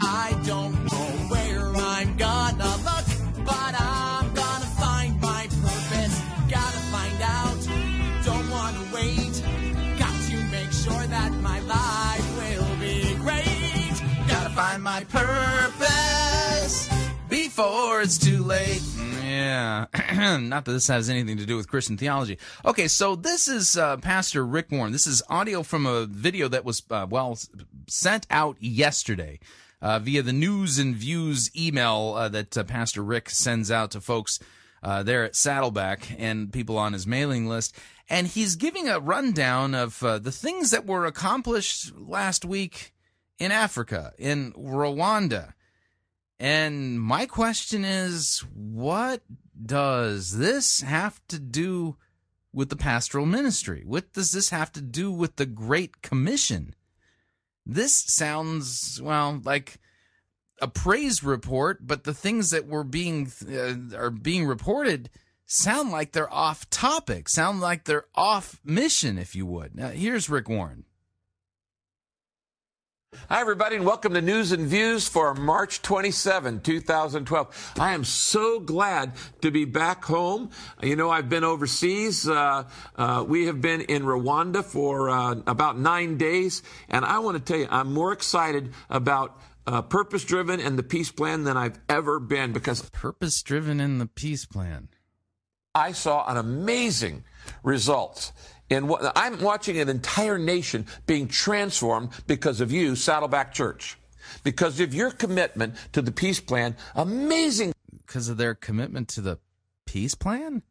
I don't know where I'm gonna look, but I'm gonna find my purpose. Gotta find out, don't wanna wait. Got to make sure that my life will be great. Gotta find my purpose before it's too late. Yeah, not that this has anything to do with Christian theology. Okay, so this is uh, Pastor Rick Warren. This is audio from a video that was, uh, well, sent out yesterday uh, via the News and Views email uh, that uh, Pastor Rick sends out to folks uh, there at Saddleback and people on his mailing list. And he's giving a rundown of uh, the things that were accomplished last week in Africa, in Rwanda. And my question is, what does this have to do with the pastoral ministry? What does this have to do with the Great Commission? This sounds, well, like a praise report, but the things that were being uh, are being reported sound like they're off topic, sound like they're off mission, if you would. Now, here's Rick Warren. Hi, everybody, and welcome to News and Views for March twenty-seventh, two thousand twelve. I am so glad to be back home. You know, I've been overseas. Uh, uh, we have been in Rwanda for uh, about nine days, and I want to tell you, I'm more excited about uh, Purpose Driven and the Peace Plan than I've ever been, because Purpose Driven and the Peace Plan. I saw an amazing results. And I'm watching an entire nation being transformed because of you, Saddleback Church. Because of your commitment to the peace plan, amazing. Because of their commitment to the peace plan?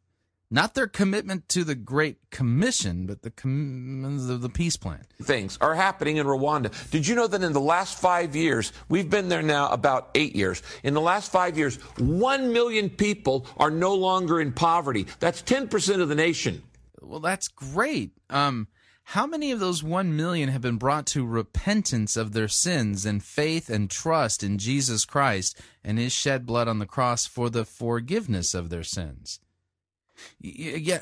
Not their commitment to the Great Commission, but the com- the peace plan. Things are happening in Rwanda. Did you know that in the last five years, we've been there now about eight years. In the last five years, one million people are no longer in poverty. That's ten percent of the nation. Well, that's great. Um, how many of those one million have been brought to repentance of their sins and faith and trust in Jesus Christ and his shed blood on the cross for the forgiveness of their sins? Yeah,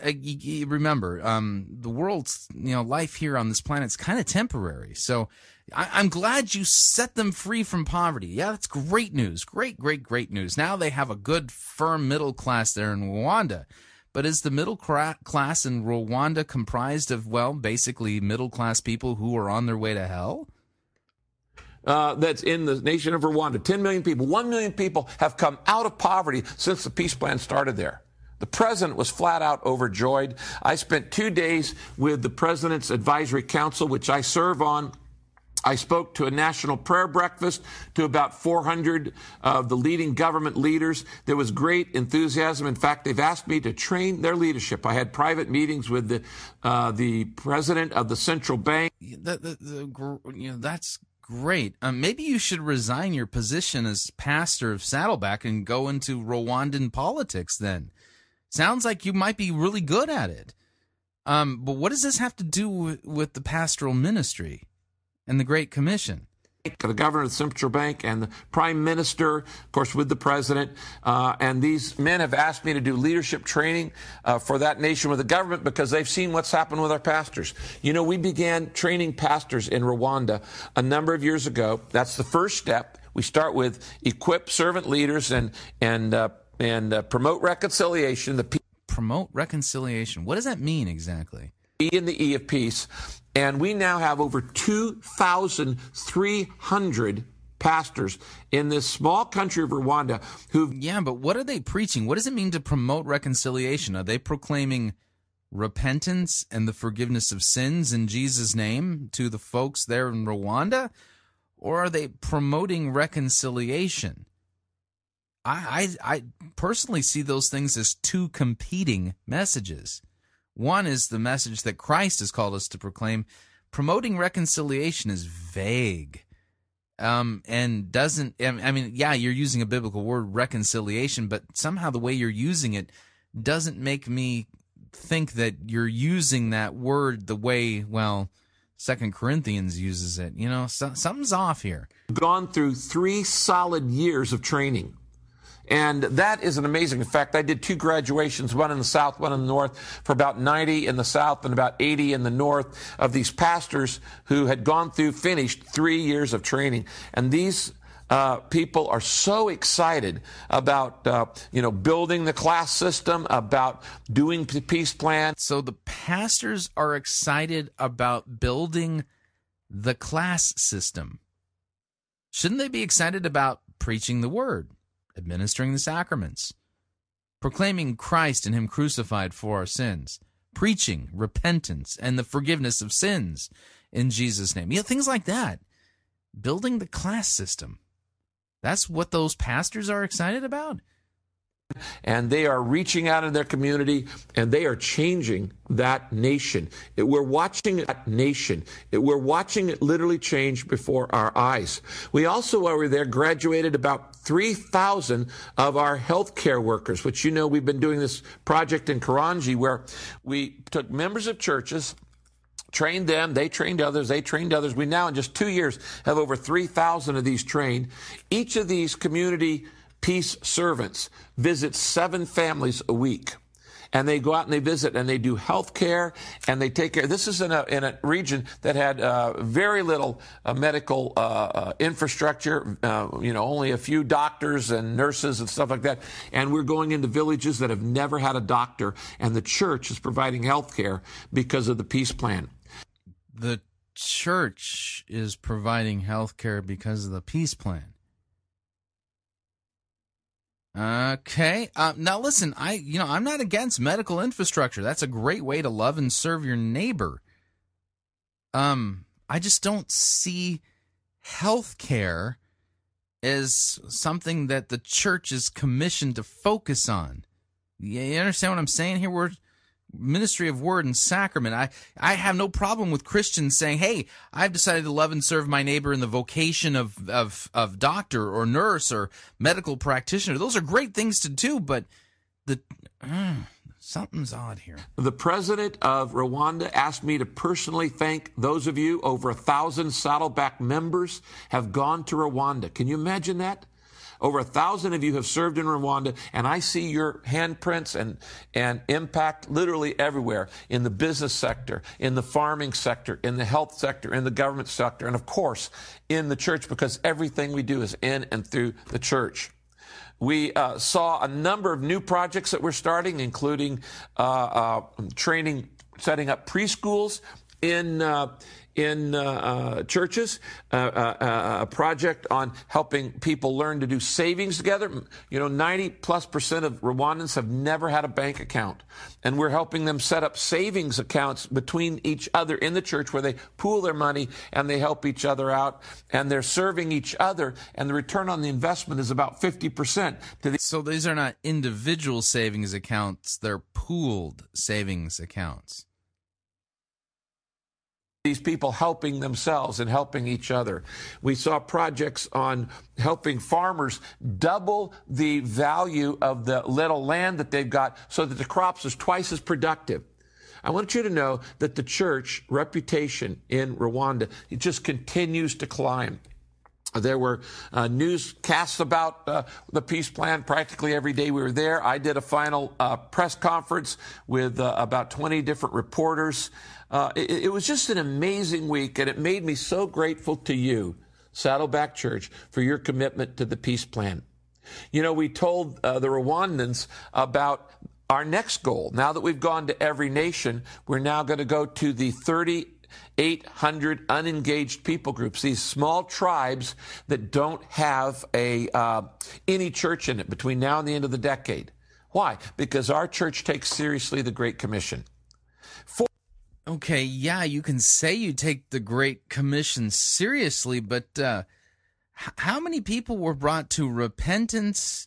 remember, um, the world's, you know, life here on this planet is kind of temporary. So I, I'm glad you set them free from poverty. Yeah, that's great news. Great, great, great news. Now they have a good, firm middle class there in Rwanda. But is the middle class in Rwanda comprised of, well, basically middle-class people who are on their way to hell? Uh, that's in the nation of Rwanda. Ten million people. One million people have come out of poverty since the peace plan started there. The president was flat out overjoyed. I spent two days with the president's advisory council, which I serve on. I spoke to a national prayer breakfast to about four hundred of the leading government leaders. There was great enthusiasm. In fact, they've asked me to train their leadership. I had private meetings with the uh, the president of the central bank. The, the, the, you know, that's great. Um, maybe you should resign your position as pastor of Saddleback and go into Rwandan politics then. Sounds like you might be really good at it. Um, but what does this have to do with, with the pastoral ministry and the Great Commission? The governor of the central bank and the prime minister, of course, with the president. Uh, and these men have asked me to do leadership training uh, for that nation with the government because they've seen what's happened with our pastors. You know, we began training pastors in Rwanda a number of years ago. That's the first step. We start with equip servant leaders and and uh, and uh, promote reconciliation. The P- Promote reconciliation. What does that mean exactly? E in the E of peace. And we now have over two thousand three hundred pastors in this small country of Rwanda who've... Yeah, but what are they preaching? What does it mean to promote reconciliation? Are they proclaiming repentance and the forgiveness of sins in Jesus' name to the folks there in Rwanda? Or are they promoting reconciliation? I, I, I personally see those things as two competing messages. One is the message that Christ has called us to proclaim, promoting reconciliation is vague. Um, and doesn't, I mean, yeah, you're using a biblical word, reconciliation, but somehow the way you're using it doesn't make me think that you're using that word the way, well, Second Corinthians uses it. You know, so, something's off here. Gone through three solid years of training. And that is an amazing fact. I did two graduations, one in the South, one in the North, for about ninety in the South and about eighty in the North, of these pastors who had gone through, finished three years of training. And these uh, people are so excited about, uh, you know, building the class system, about doing the peace plan. So the pastors are excited about building the class system. Shouldn't they be excited about preaching the word, administering the sacraments, proclaiming Christ and Him crucified for our sins, preaching repentance and the forgiveness of sins in Jesus' name? You know, things like that. Building the class system. That's what those pastors are excited about. And they are reaching out in their community, and they are changing that nation. We're watching that nation. We're watching it literally change before our eyes. We also, while we were there, graduated about three thousand of our healthcare workers, which, you know, we've been doing this project in Karanji where we took members of churches, trained them, they trained others, they trained others. We now, in just two years, have over three thousand of these trained. Each of these community peace servants visit seven families a week, and they go out and they visit and they do health care and they take care. This is in a, in a region that had uh, very little uh, medical uh, uh, infrastructure, uh, you know, only a few doctors and nurses and stuff like that. And we're going into villages that have never had a doctor, and the church is providing health care because of the peace plan. The church is providing health care because of the peace plan. Okay. Uh, now, listen, I you know I'm not against medical infrastructure. That's a great way to love and serve your neighbor. Um, I just don't see healthcare as something that the church is commissioned to focus on. You understand what I'm saying here? We're ministry of word and sacrament. I, I have no problem with Christians saying, hey, I've decided to love and serve my neighbor in the vocation of, of, of doctor or nurse or medical practitioner. Those are great things to do, but the uh, something's odd here. The president of Rwanda asked me to personally thank those of you. Over a thousand Saddleback members have gone to Rwanda. Can you imagine that? Over a thousand of you have served in Rwanda, and I see your handprints and, and impact literally everywhere, in the business sector, in the farming sector, in the health sector, in the government sector, and of course, in the church, because everything we do is in and through the church. We uh, saw a number of new projects that we're starting, including uh, uh, training, setting up preschools in uh, in uh, uh, churches, uh, uh, a project on helping people learn to do savings together. You know, ninety plus percent of Rwandans have never had a bank account, and we're helping them set up savings accounts between each other in the church where they pool their money and they help each other out, and they're serving each other, and the return on the investment is about fifty percent. To the- so these are not individual savings accounts, they're pooled savings accounts. These people helping themselves and helping each other. We saw projects on helping farmers double the value of the little land that they've got so that the crops is twice as productive. I want you to know that the church reputation in Rwanda, it just continues to climb. There were uh, newscasts about uh, the peace plan practically every day we were there. I did a final uh, press conference with uh, about twenty different reporters. Uh, it, it was just an amazing week, and it made me so grateful to you, Saddleback Church, for your commitment to the peace plan. You know, we told uh, the Rwandans about our next goal. Now that we've gone to every nation, we're now going to go to the thirty eight hundred unengaged people groups, these small tribes that don't have a uh, any church in it between now and the end of the decade. Why? Because our church takes seriously the Great Commission. For- okay, yeah, you can say you take the Great Commission seriously, but uh, h- how many people were brought to repentance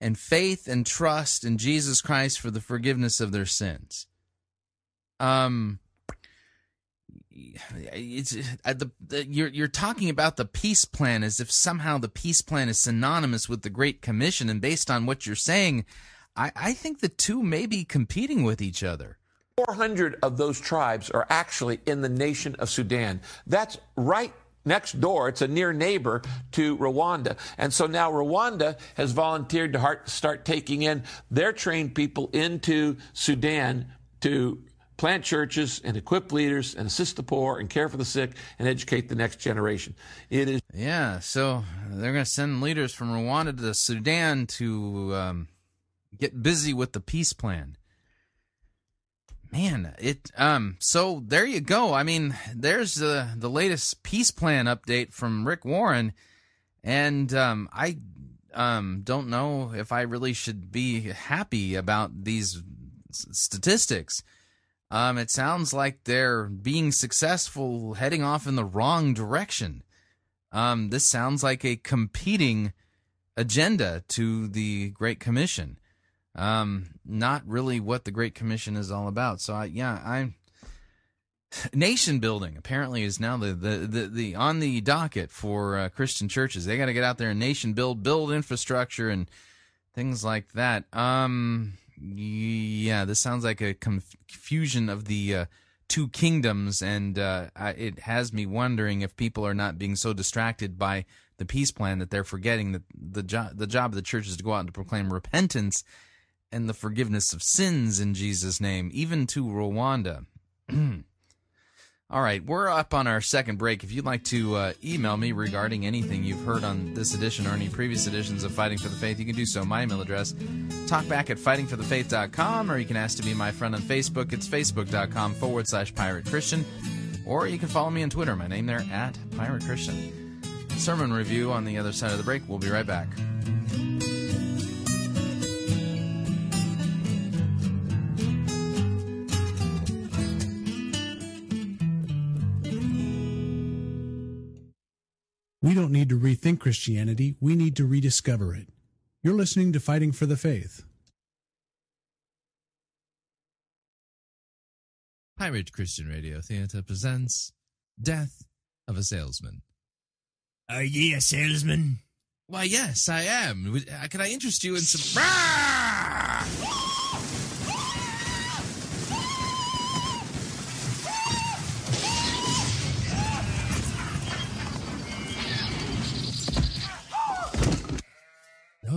and faith and trust in Jesus Christ for the forgiveness of their sins? Um... it's uh, the, the, you're you're talking about the peace plan as if somehow the peace plan is synonymous with the Great Commission. And based on what you're saying, I, I think the two may be competing with each other. four hundred of those tribes are actually in the nation of Sudan. That's right next door. It's a near neighbor to Rwanda. And so now Rwanda has volunteered to start taking in their trained people into Sudan to plant churches and equip leaders and assist the poor and care for the sick and educate the next generation. It is. Yeah, so they're going to send leaders from Rwanda to Sudan to um, get busy with the peace plan. Man, it um. So there you go. I mean, there's the the latest peace plan update from Rick Warren, and um, I um don't know if I really should be happy about these statistics. Um, it sounds like they're being successful, heading off in the wrong direction. Um, this sounds like a competing agenda to the Great Commission. Um, not really what the Great Commission is all about. So I, yeah, I nation building apparently is now the the the, the on the docket for uh, Christian churches. They got to get out there and nation build, build infrastructure and things like that. Um, yeah, this sounds like a confusion of the uh, two kingdoms, and uh, I, it has me wondering if people are not being so distracted by the peace plan that they're forgetting that the jo- the job of the church is to go out and to proclaim repentance and the forgiveness of sins in Jesus' name, even to Rwanda. All right, we're up on our second break. If you'd like to uh, email me regarding anything you've heard on this edition or any previous editions of Fighting for the Faith, you can do so. My email address, talkback at fighting for the faith dot com, or you can ask to be my friend on Facebook. It's facebook.com forward slash Pirate Christian, or you can follow me on Twitter. My name there, at Pirate Christian. Sermon review on the other side of the break. We'll be right back. We don't need to rethink Christianity. We need to rediscover it. You're listening to Fighting for the Faith. Pirate Christian Radio Theater presents Death of a Salesman. Are ye a salesman? Why, yes, I am. Can I interest you in some... You're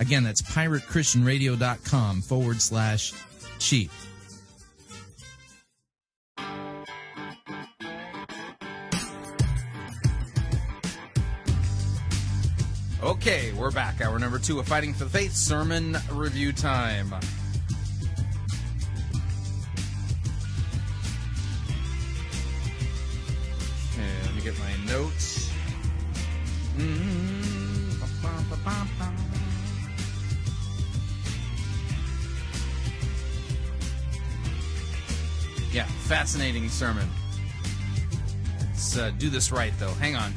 Again, that's pirate christian radio dot com forward slash cheap. Okay, we're back. Hour number two of Fighting for the Faith, sermon review time. Okay, let me get my notes. Mm-hmm. Ba-ba-ba-ba-ba. Yeah, fascinating sermon. Let's uh, do this right, though. Hang on.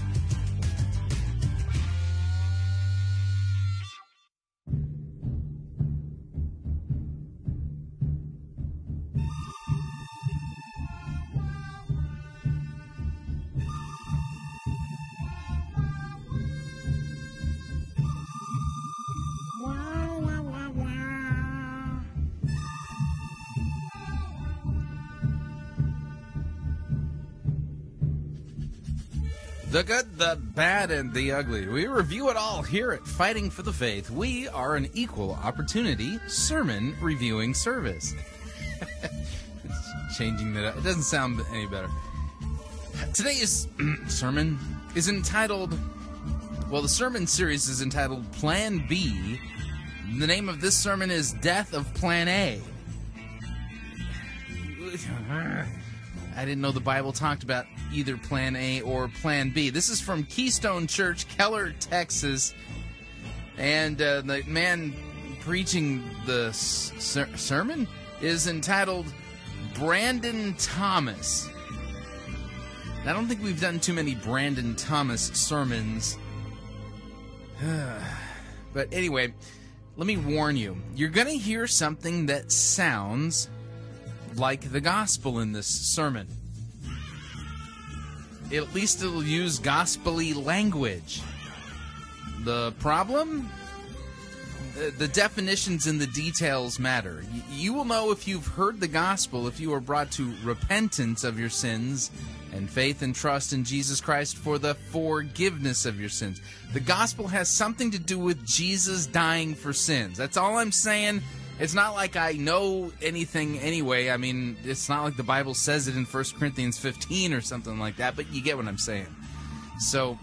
The good, the bad, and the ugly. We review it all here at Fighting for the Faith. We are an equal opportunity sermon reviewing service. Changing that up. It doesn't sound any better. Today's sermon is entitled, well, the sermon series is entitled Plan B. The name of this sermon is Death of Plan A. I didn't know the Bible talked about either Plan A or Plan B. This is from Keystone Church, Keller, Texas. And uh, the man preaching the ser- sermon is entitled Brandon Thomas. I don't think we've done too many Brandon Thomas sermons. But anyway, let me warn you. You're going to hear something that sounds like the gospel in this sermon. At least it'll use gospel-y language. The problem? The, the definitions and the details matter. Y- you will know if you've heard the gospel if you are brought to repentance of your sins and faith and trust in Jesus Christ for the forgiveness of your sins. The gospel has something to do with Jesus dying for sins. That's all I'm saying. It's not like I know anything anyway. I mean, it's not like the Bible says it in First Corinthians fifteen or something like that, but you get what I'm saying. So,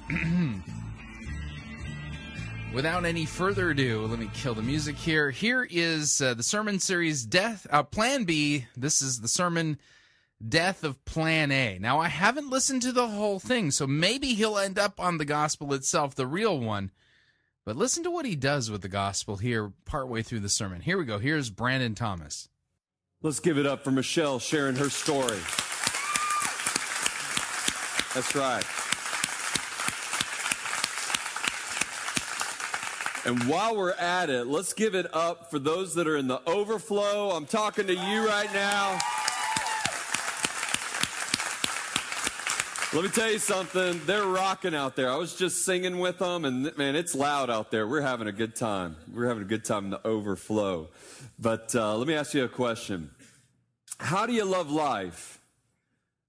without any further ado, let me kill the music here. Here is uh, the sermon series, Death, uh, Plan B. This is the sermon, Death of Plan A. Now, I haven't listened to the whole thing, so maybe he'll end up on the gospel itself, the real one. But listen to what he does with the gospel here partway through the sermon. Here we go. Here's Brandon Thomas. Let's give it up for Michelle sharing her story. That's right. And while we're at it, let's give it up for those that are in the overflow. I'm talking to you right now. Let me tell you something, they're rocking out there. I was just singing with them, and man, it's loud out there. We're having a good time. We're having a good time in the overflow. But uh, let me ask you a question. How do you love life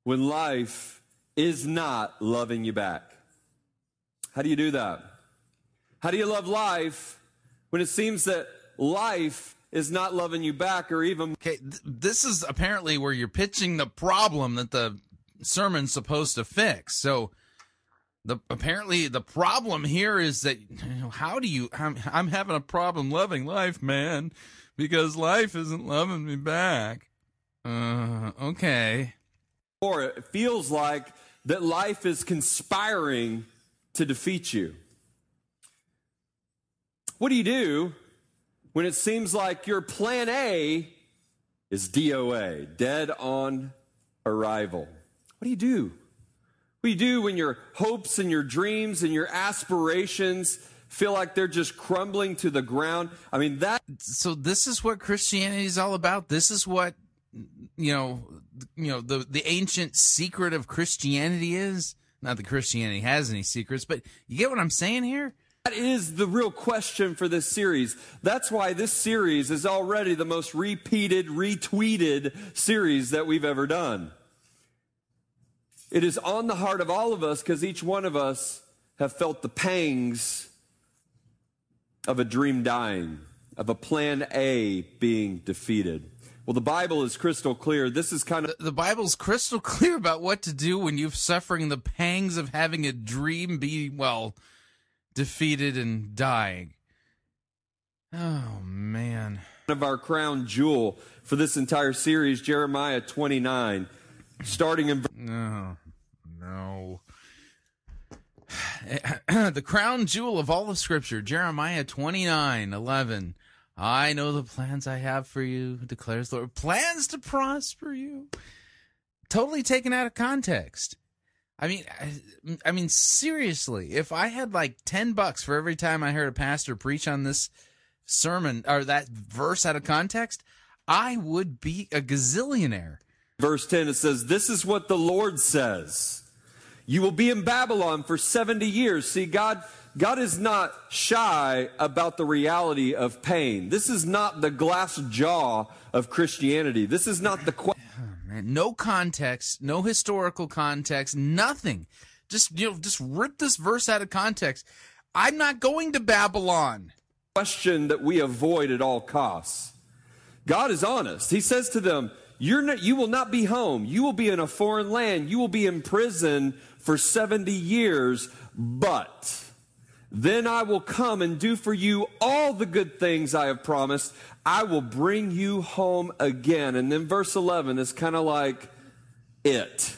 when life is not loving you back? How do you do that? How do you love life when it seems that life is not loving you back or even... Okay, th- this is apparently where you're pitching the problem that the sermon's supposed to fix. So the apparently the problem here is that, you know, how do you I'm, I'm having a problem loving life, man, because life isn't loving me back. Uh, okay. Or it feels like that life is conspiring to defeat you. What do you do when it seems like your plan A is D O A, dead on arrival? What do you do? What do you do when your hopes and your dreams and your aspirations feel like they're just crumbling to the ground? I mean, that... So this is what Christianity is all about. This is what, you know, you know, the, the ancient secret of Christianity is. Not that Christianity has any secrets, but you get what I'm saying here? That is the real question for this series. That's why this series is already the most repeated, retweeted series that we've ever done. It is on the heart of all of us because each one of us have felt the pangs of a dream dying, of a plan A being defeated. Well, the Bible is crystal clear. This is kind of... The, the Bible's crystal clear about what to do when you're suffering the pangs of having a dream be, well, defeated and dying. Oh, man. One of our crown jewel for this entire series, Jeremiah twenty-nine. Starting in... No. No. The crown jewel of all of Scripture, Jeremiah twenty-nine eleven. I know the plans I have for you, declares the Lord. Plans to prosper you. Totally taken out of context. I mean, I, I mean, seriously, if I had like ten bucks for every time I heard a pastor preach on this sermon, or that verse out of context, I would be a gazillionaire. Verse ten, it says, this is what the Lord says. You will be in Babylon for seventy years. See, God, God is not shy about the reality of pain. This is not the glass jaw of Christianity. This is not the... Qu- oh, man. No context, no historical context, nothing. Just, you know, just rip this verse out of context. I'm not going to Babylon. Question that we avoid at all costs. God is honest. He says to them, You're not, you will not be home. You will be in a foreign land. You will be in prison for seventy years. But then I will come and do for you all the good things I have promised. I will bring you home again. And then verse eleven is kind of like it.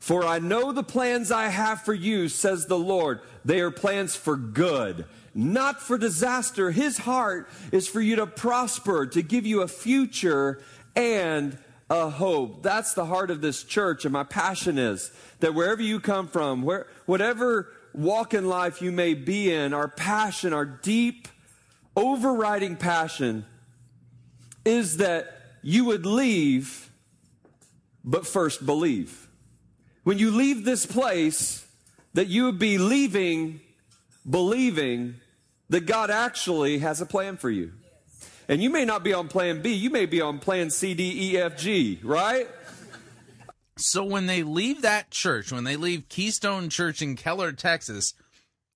For I know the plans I have for you, says the Lord. They are plans for good, not for disaster. His heart is for you to prosper, to give you a future and a hope. That's the heart of this church. And my passion is that wherever you come from, where, whatever walk in life you may be in, our passion, our deep, overriding passion is that you would leave, but first believe. When you leave this place, that you would be leaving, believing that God actually has a plan for you. And you may not be on plan B, you may be on plan C, D, E, F, G, right? So when they leave that church, when they leave Keystone Church in Keller, Texas,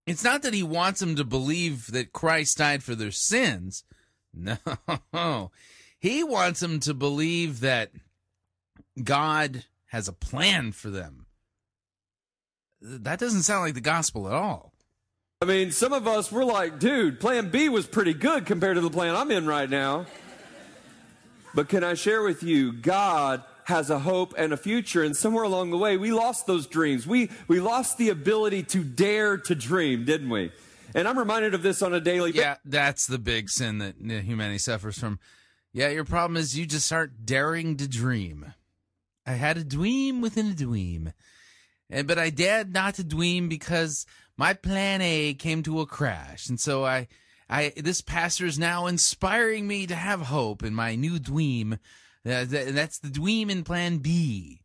it's not that he wants them to believe that Christ died for their sins. No. He wants them to believe that God has a plan for them. That doesn't sound like the gospel at all. I mean, some of us, we're like, dude, plan B was pretty good compared to the plan I'm in right now. But can I share with you, God has a hope and a future. And somewhere along the way, we lost those dreams. We we lost the ability to dare to dream, didn't we? And I'm reminded of this on a daily basis. Yeah, that's the big sin that humanity suffers from. Yeah, your problem is you just aren't daring to dream. I had a dream within a dream. And, but I dared not to dream because my plan A came to a crash, and so I, I this pastor is now inspiring me to have hope in my new dream. Uh, that, that's the dream in plan B.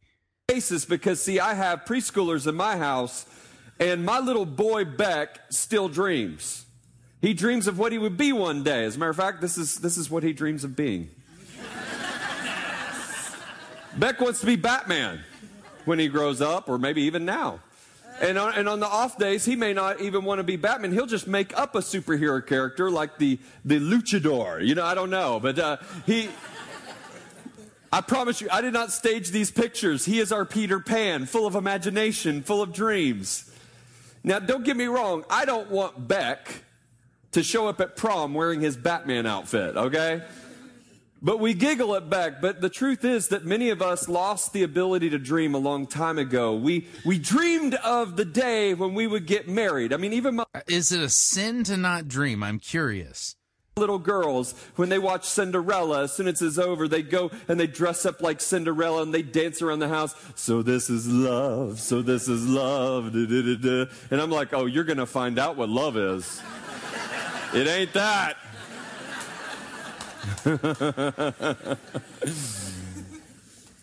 Basis because, see, I have preschoolers in my house, and my little boy, Beck, still dreams. He dreams of what he would be one day. As a matter of fact, this is, this is what he dreams of being. Beck wants to be Batman when he grows up, or maybe even now. And on, and on the off days, he may not even want to be Batman. He'll just make up a superhero character like the, the luchador. You know, I don't know. But uh, he, I promise you, I did not stage these pictures. He is our Peter Pan, full of imagination, full of dreams. Now, don't get me wrong. I don't want Beck to show up at prom wearing his Batman outfit, okay? But we giggle it back. But the truth is that many of us lost the ability to dream a long time ago. We we dreamed of the day when we would get married. I mean, even my... Is it a sin to not dream? I'm curious. Little girls, when they watch Cinderella, as soon as it's over, they go and they dress up like Cinderella and they dance around the house. So this is love. So this is love. Da, da, da, da. And I'm like, oh, you're going to find out what love is. It ain't that.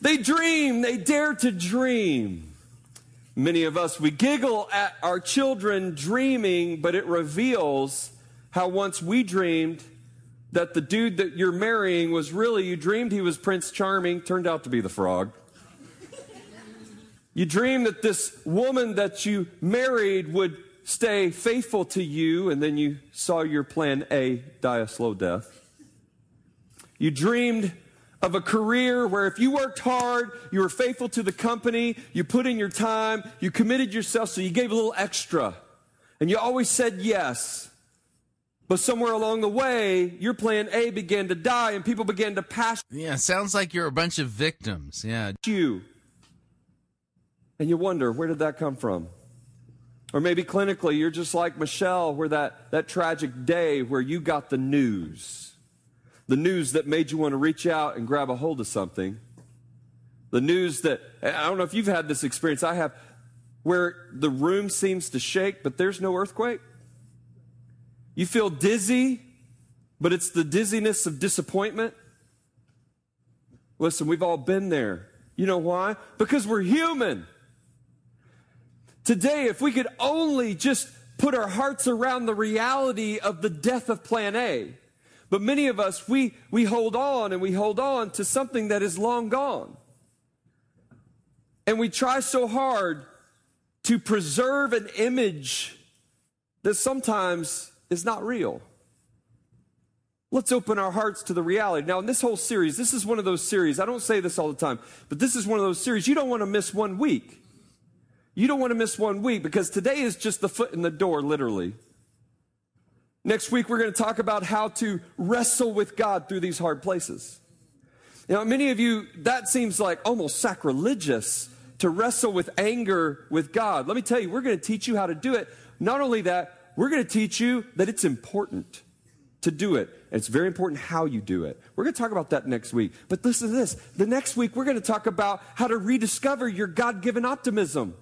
They dream, they dare to dream. Many of us, we giggle at our children dreaming, but it reveals how once we dreamed that the dude that you're marrying was really, you dreamed he was Prince Charming, turned out to be the frog. You dreamed that this woman that you married would stay faithful to you, and then you saw your plan A die a slow death. You dreamed of a career where if you worked hard, you were faithful to the company, you put in your time, you committed yourself, so you gave a little extra. And you always said yes. But somewhere along the way, your plan A began to die and people began to pass. Yeah, sounds like you're a bunch of victims. Yeah. You. And you wonder, where did that come from? Or maybe clinically, you're just like Michelle, where that, that tragic day where you got the news. The news that made you want to reach out and grab a hold of something. The news that, I don't know if you've had this experience, I have, where the room seems to shake, but there's no earthquake. You feel dizzy, but it's the dizziness of disappointment. Listen, we've all been there. You know why? Because we're human. Today, if we could only just put our hearts around the reality of the death of plan A. But many of us, we, we hold on and we hold on to something that is long gone. And we try so hard to preserve an image that sometimes is not real. Let's open our hearts to the reality. Now, in this whole series, this is one of those series. I don't say this all the time, but this is one of those series. You don't want to miss one week. You don't want to miss one week because today is just the foot in the door, literally. Next week, we're going to talk about how to wrestle with God through these hard places. Now, many of you, that seems like almost sacrilegious to wrestle with anger with God. Let me tell you, we're going to teach you how to do it. Not only that, we're going to teach you that it's important to do it. It's very important how you do it. We're going to talk about that next week. But listen to this. The next week, we're going to talk about how to rediscover your God-given optimism.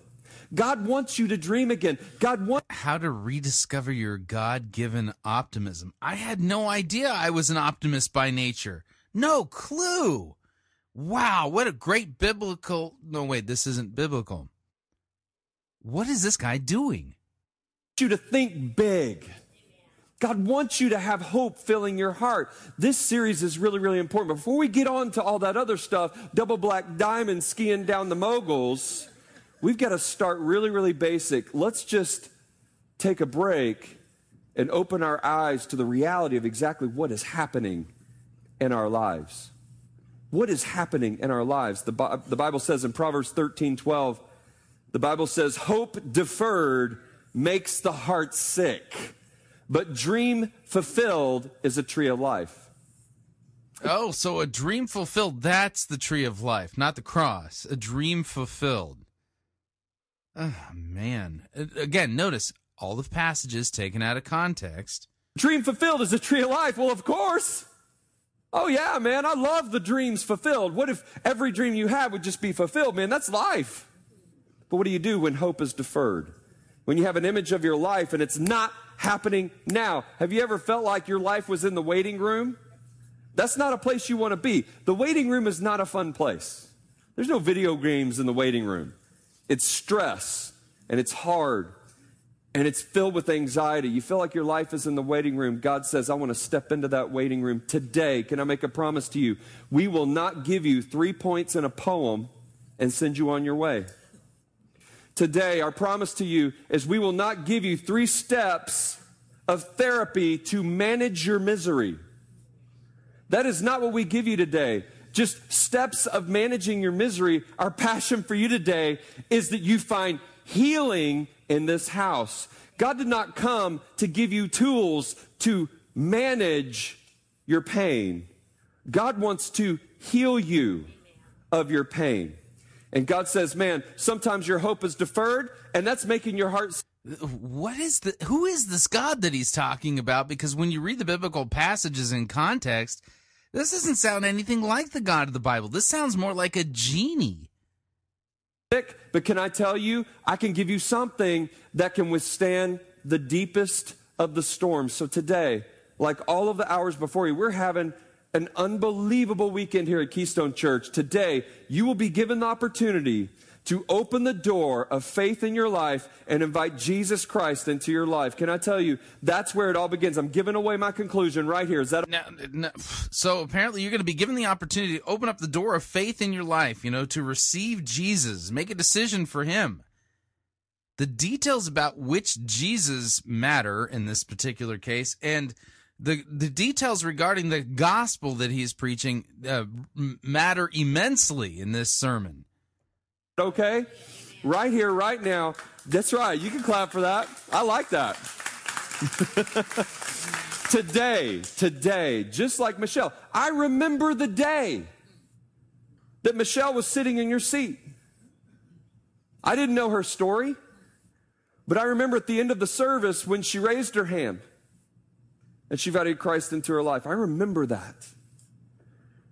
God wants you to dream again. God wants... How to rediscover your God-given optimism. I had no idea I was an optimist by nature. No clue. Wow, what a great biblical... No, wait, this isn't biblical. What is this guy doing? You to think big. God wants you to have hope filling your heart. This series is really, really important. Before we get on to all that other stuff, double black diamond skiing down the moguls, we've got to start really, really basic. Let's just take a break and open our eyes to the reality of exactly what is happening in our lives. What is happening in our lives? The, Bi- the Bible says in Proverbs thirteen twelve, the Bible says, hope deferred makes the heart sick, but dream fulfilled is a tree of life. Oh, so a dream fulfilled, that's the tree of life, not the cross. A dream fulfilled. Oh, man. Again, notice all the passages taken out of context. Dream fulfilled is a tree of life. Well, of course. Oh, yeah, man. I love the dreams fulfilled. What if every dream you have would just be fulfilled, man? That's life. But what do you do when hope is deferred? When you have an image of your life and it's not happening now. Have you ever felt like your life was in the waiting room? That's not a place you want to be. The waiting room is not a fun place. There's no video games in the waiting room. It's stress, and it's hard, and it's filled with anxiety. You feel like your life is in the waiting room. God says, I want to step into that waiting room today. Can I make a promise to you? We will not give you three points in a poem and send you on your way. Today, our promise to you is we will not give you three steps of therapy to manage your misery. That is not what we give you today. Just steps of managing your misery. Our passion for you today is that you find healing in this house. God did not come to give you tools to manage your pain. God wants to heal you of your pain. And God says, man, sometimes your hope is deferred, and that's making your heart... What is the? Who is this God that he's talking about? Because when you read the biblical passages in context... This doesn't sound anything like the God of the Bible. This sounds more like a genie. But can I tell you, I can give you something that can withstand the deepest of the storms. So today, like all of the hours before you, we're having an unbelievable weekend here at Keystone Church. Today, you will be given the opportunity to open the door of faith in your life and invite Jesus Christ into your life. Can I tell you, that's where it all begins. I'm giving away my conclusion right here. Is that a- now, now, so apparently you're going to be given the opportunity to open up the door of faith in your life, you know, to receive Jesus, make a decision for him. The details about which Jesus matter in this particular case, and the, the details regarding the gospel that he's preaching uh, matter immensely in this sermon. Okay? Right here, right now. That's right. You can clap for that. I like that. Today, today, just like Michelle, I remember the day that Michelle was sitting in your seat. I didn't know her story, but I remember at the end of the service when she raised her hand and she invited Christ into her life. I remember that.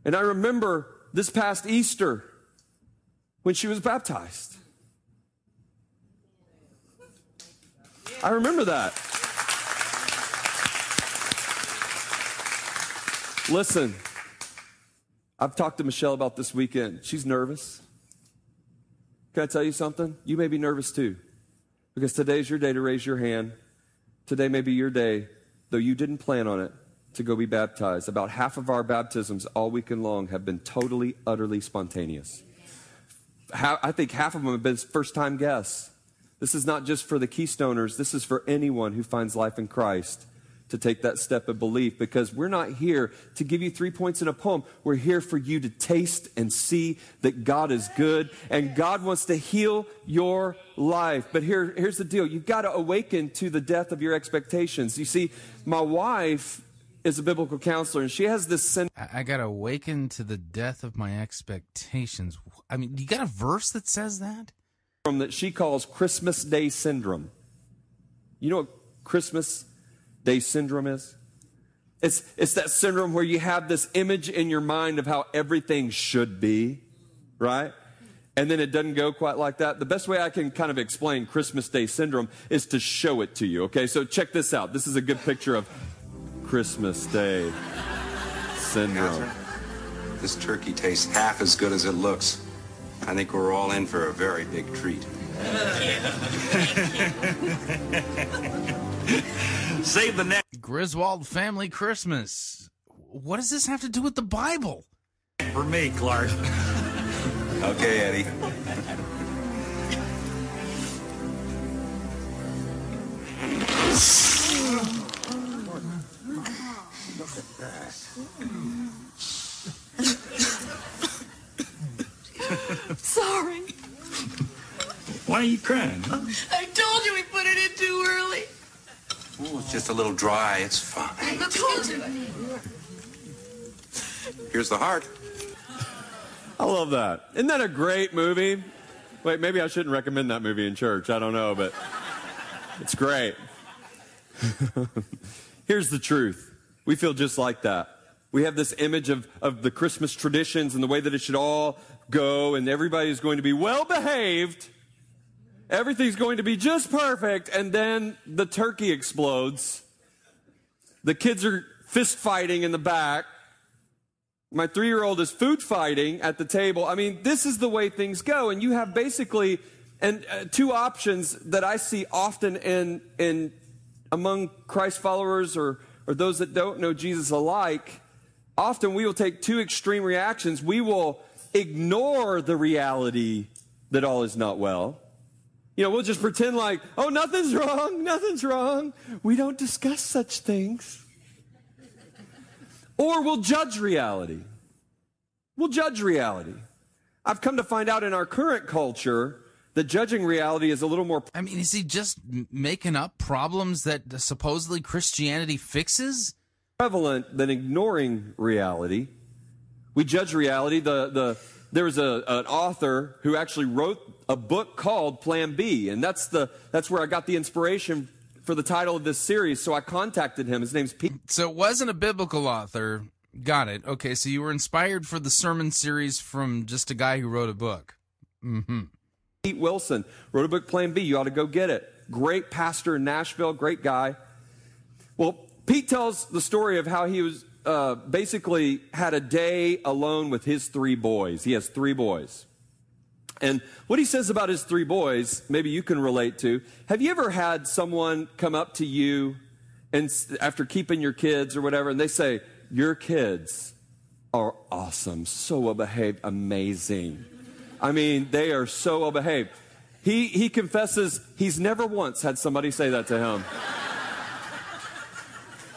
And I remember this past Easter, when she was baptized. I remember that. Listen, I've talked to Michelle about this weekend. She's nervous. Can I tell you something? You may be nervous too, because today's your day to raise your hand. Today may be your day, though you didn't plan on it, to go be baptized. About half of our baptisms all weekend long have been totally, utterly spontaneous. I think half of them have been first-time guests. This is not just for the Keystoners. This is for anyone who finds life in Christ to take that step of belief, because we're not here to give you three points in a poem. We're here for you to taste and see that God is good and God wants to heal your life. But here, here's the deal. You've got to awaken to the depth of your expectations. You see, my wife is a biblical counselor, and she has this sin. I got to awaken to the depth of my expectations. I mean, you got a verse that says that? From that she calls Christmas Day Syndrome. You know what Christmas Day Syndrome is? It's, it's that syndrome where you have this image in your mind of how everything should be, right? And then it doesn't go quite like that. The best way I can kind of explain Christmas Day Syndrome is to show it to you, okay? So check this out. This is a good picture of Christmas Day Syndrome. Gotcha. This turkey tastes half as good as it looks. I think we're all in for a very big treat. Save the next Griswold family Christmas. What does this have to do with the Bible? For me, Clark. Okay, Eddie. Look at that. Sorry. Why are you crying? Huh? I told you we put it in too early. Oh, it's just a little dry. It's fine. I told you. Here's the heart. I love that. Isn't that a great movie? Wait, maybe I shouldn't recommend that movie in church. I don't know, but it's great. Here's the truth. We feel just like that. We have this image of, of the Christmas traditions and the way that it should all go, and everybody's going to be well behaved. Everything's going to be just perfect, and then the turkey explodes. The kids are fist fighting in the back. My three-year-old is food fighting at the table. I mean, this is the way things go, and you have basically and uh, two options that I see often in in among Christ followers or or those that don't know Jesus alike. Often we will take two extreme reactions. We will ignore the reality that all is not well. You know, we'll just pretend like, oh, nothing's wrong, nothing's wrong. We don't discuss such things. Or we'll judge reality. We'll judge reality. I've come to find out in our current culture that judging reality is a little more... I mean, is he just making up problems that supposedly Christianity fixes? ...prevalent than ignoring reality. We judge reality. The, the, there was a, an author who actually wrote a book called Plan B, and that's the that's where I got the inspiration for the title of this series, so I contacted him. His name's Pete. So it wasn't a biblical author. Got it. Okay, so you were inspired for the sermon series from just a guy who wrote a book. Mm-hmm. Pete Wilson wrote a book, Plan B. You ought to go get it. Great pastor in Nashville, great guy. Well, Pete tells the story of how he was uh, basically had a day alone with his three boys. He has three boys. And what he says about his three boys, maybe you can relate to. Have you ever had someone come up to you and after keeping your kids or whatever, and they say, your kids are awesome, so well-behaved, amazing. I mean, they are so well-behaved. He, he confesses he's never once had somebody say that to him.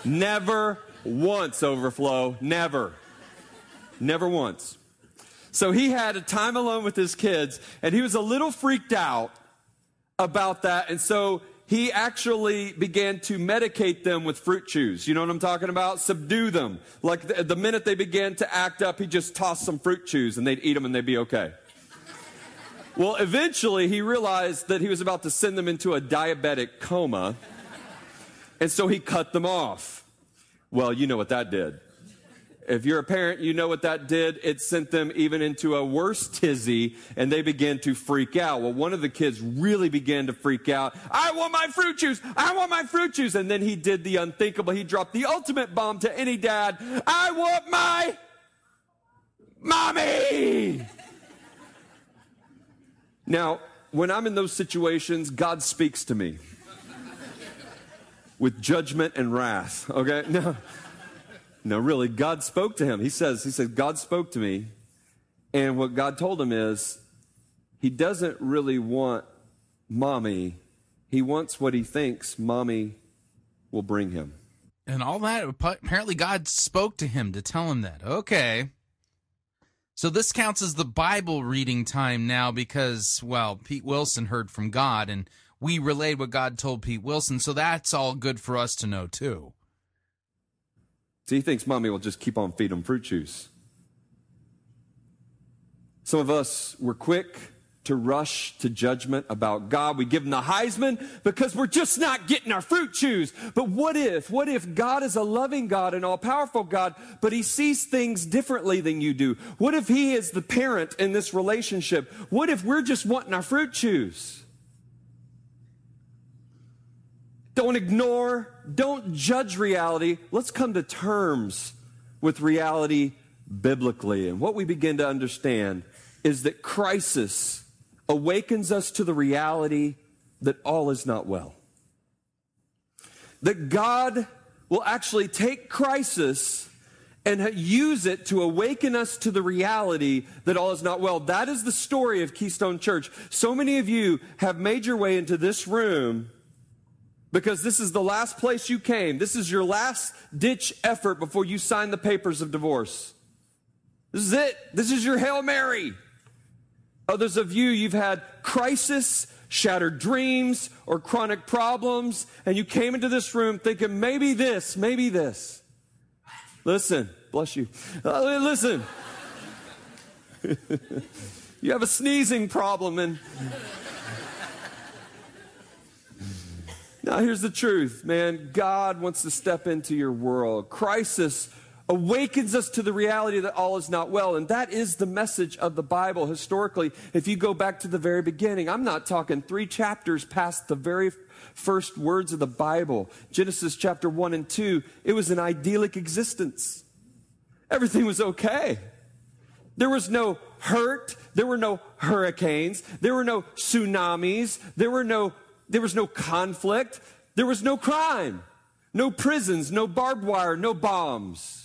Never once, Overflow, never. Never once. So he had a time alone with his kids, and he was a little freaked out about that. And so he actually began to medicate them with fruit chews. You know what I'm talking about? Subdue them. Like the, the minute they began to act up, he just tossed some fruit chews, and they'd eat them, and they'd be okay. Well, eventually he realized that he was about to send them into a diabetic coma, and so he cut them off. Well, you know what that did. If you're a parent, you know what that did. It sent them even into a worse tizzy, and they began to freak out. Well, one of the kids really began to freak out. I want my fruit juice. I want my fruit juice. And then he did the unthinkable. He dropped the ultimate bomb to any dad. I want my mommy. Now, when I'm in those situations, God speaks to me with judgment and wrath. Okay? No. No, really, God spoke to him. He says, he said, God spoke to me. And what God told him is, he doesn't really want mommy. He wants what he thinks mommy will bring him. And all that, apparently God spoke to him to tell him that. Okay. So this counts as the Bible reading time now because, well, Pete Wilson heard from God, and we relayed what God told Pete Wilson, so that's all good for us to know, too. So he thinks mommy will just keep on feeding him fruit juice. Some of us were quick to rush to judgment about God. We give him the Heisman because we're just not getting our fruit juice. But what if, what if God is a loving God, an all-powerful God, but he sees things differently than you do? What if he is the parent in this relationship? What if we're just wanting our fruit juice? Don't ignore, don't judge reality. Let's come to terms with reality biblically. And what we begin to understand is that crisis awakens us to the reality that all is not well. That God will actually take crisis and use it to awaken us to the reality that all is not well. That is the story of Keystone Church. So many of you have made your way into this room because this is the last place you came. This is your last ditch effort before you sign the papers of divorce. This is it. This is your Hail Mary. Others of you, you've had crisis, shattered dreams, or chronic problems, and you came into this room thinking, maybe this, maybe this. Listen, bless you. Uh, listen. You have a sneezing problem, and... Now, here's the truth, man. God wants to step into your world. Crisis awakens us to the reality that all is not well. And that is the message of the Bible historically. If you go back to the very beginning, I'm not talking three chapters past the very first words of the Bible. Genesis chapter one and two, it was an idyllic existence. Everything was okay. There was no hurt. There were no hurricanes. There were no tsunamis. There were no There was no conflict. There was no crime, no prisons, no barbed wire, no bombs.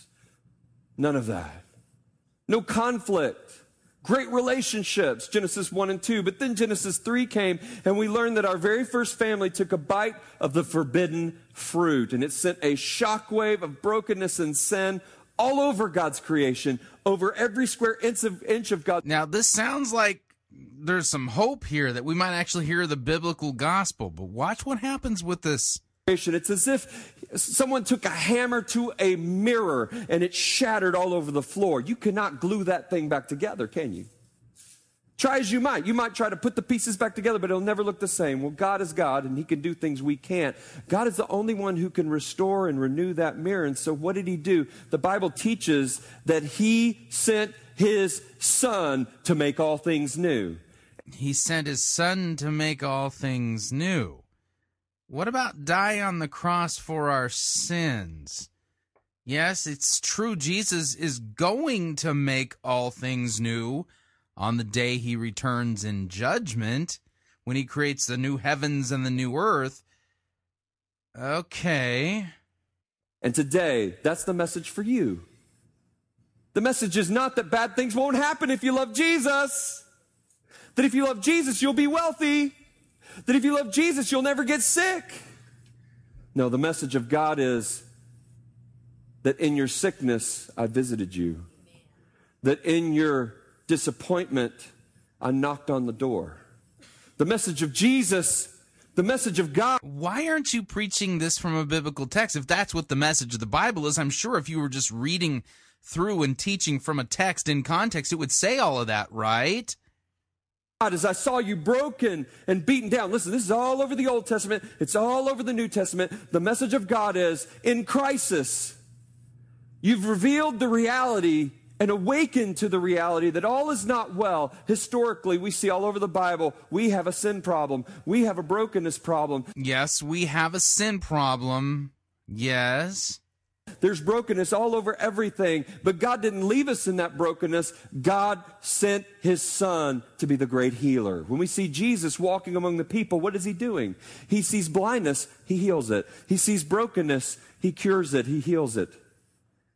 None of that. No conflict. Great relationships, Genesis one and two. But then Genesis three came, and we learned that our very first family took a bite of the forbidden fruit, and it sent a shockwave of brokenness and sin all over God's creation, over every square inch of, inch of God. Now, this sounds like there's some hope here that we might actually hear the biblical gospel, but watch what happens with this. It's as if someone took a hammer to a mirror and it shattered all over the floor. You cannot glue that thing back together, can you? Try as you might. You might try to put the pieces back together, but it'll never look the same. Well, God is God, and he can do things we can't. God is the only one who can restore and renew that mirror. And so what did he do? The Bible teaches that he sent his son to make all things new. He sent his son to make all things new. What about die on the cross for our sins? Yes, it's true. Jesus is going to make all things new on the day he returns in judgment when he creates the new heavens and the new earth. Okay. And today, that's the message for you. The message is not that bad things won't happen if you love Jesus. That if you love Jesus, you'll be wealthy. That if you love Jesus, you'll never get sick. No, the message of God is that in your sickness, I visited you. That in your disappointment, I knocked on the door. The message of Jesus, the message of God. Why aren't you preaching this from a biblical text? If that's what the message of the Bible is, I'm sure if you were just reading through and teaching from a text in context, it would say all of that, right? God, as I saw you broken and beaten down. Listen, this is all over the Old Testament. It's all over the New Testament. The message of God is, in crisis, you've revealed the reality and awakened to the reality that all is not well. Historically, we see all over the Bible, we have a sin problem. We have a brokenness problem. Yes, we have a sin problem. Yes. There's brokenness all over everything, but God didn't leave us in that brokenness. God sent his son to be the great healer. When we see Jesus walking among the people, what is he doing? He sees blindness, he heals it. He sees brokenness, he cures it, he heals it.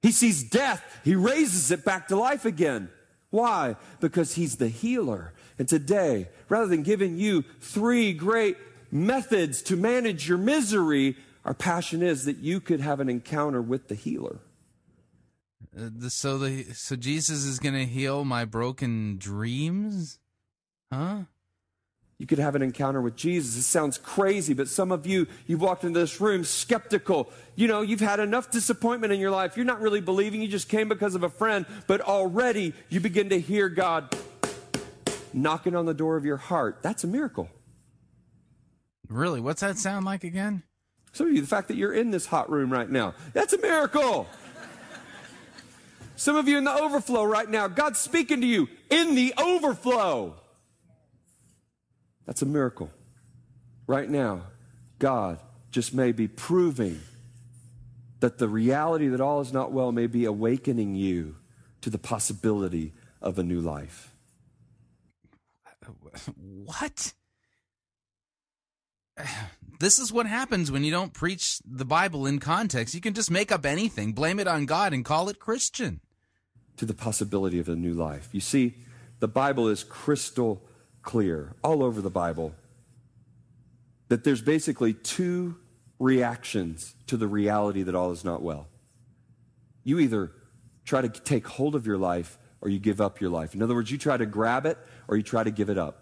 He sees death, he raises it back to life again. Why? Because he's the healer. And today, rather than giving you three great methods to manage your misery, our passion is that you could have an encounter with the healer. Uh, the, so the so Jesus is going to heal my broken dreams? Huh? You could have an encounter with Jesus. This sounds crazy, but some of you, you've walked into this room skeptical. You know, you've had enough disappointment in your life. You're not really believing. You just came because of a friend, but already you begin to hear God knocking on the door of your heart. That's a miracle. Really? What's that sound like again? Some of you, the fact that you're in this hot room right now, that's a miracle. Some of you in the overflow right now, God's speaking to you in the overflow. That's a miracle. Right now, God just may be proving that the reality that all is not well may be awakening you to the possibility of a new life. What? This is what happens when you don't preach the Bible in context. You can just make up anything, blame it on God, and call it Christian. To the possibility of a new life. You see, the Bible is crystal clear all over the Bible that there's basically two reactions to the reality that all is not well. You either try to take hold of your life or you give up your life. In other words, you try to grab it or you try to give it up.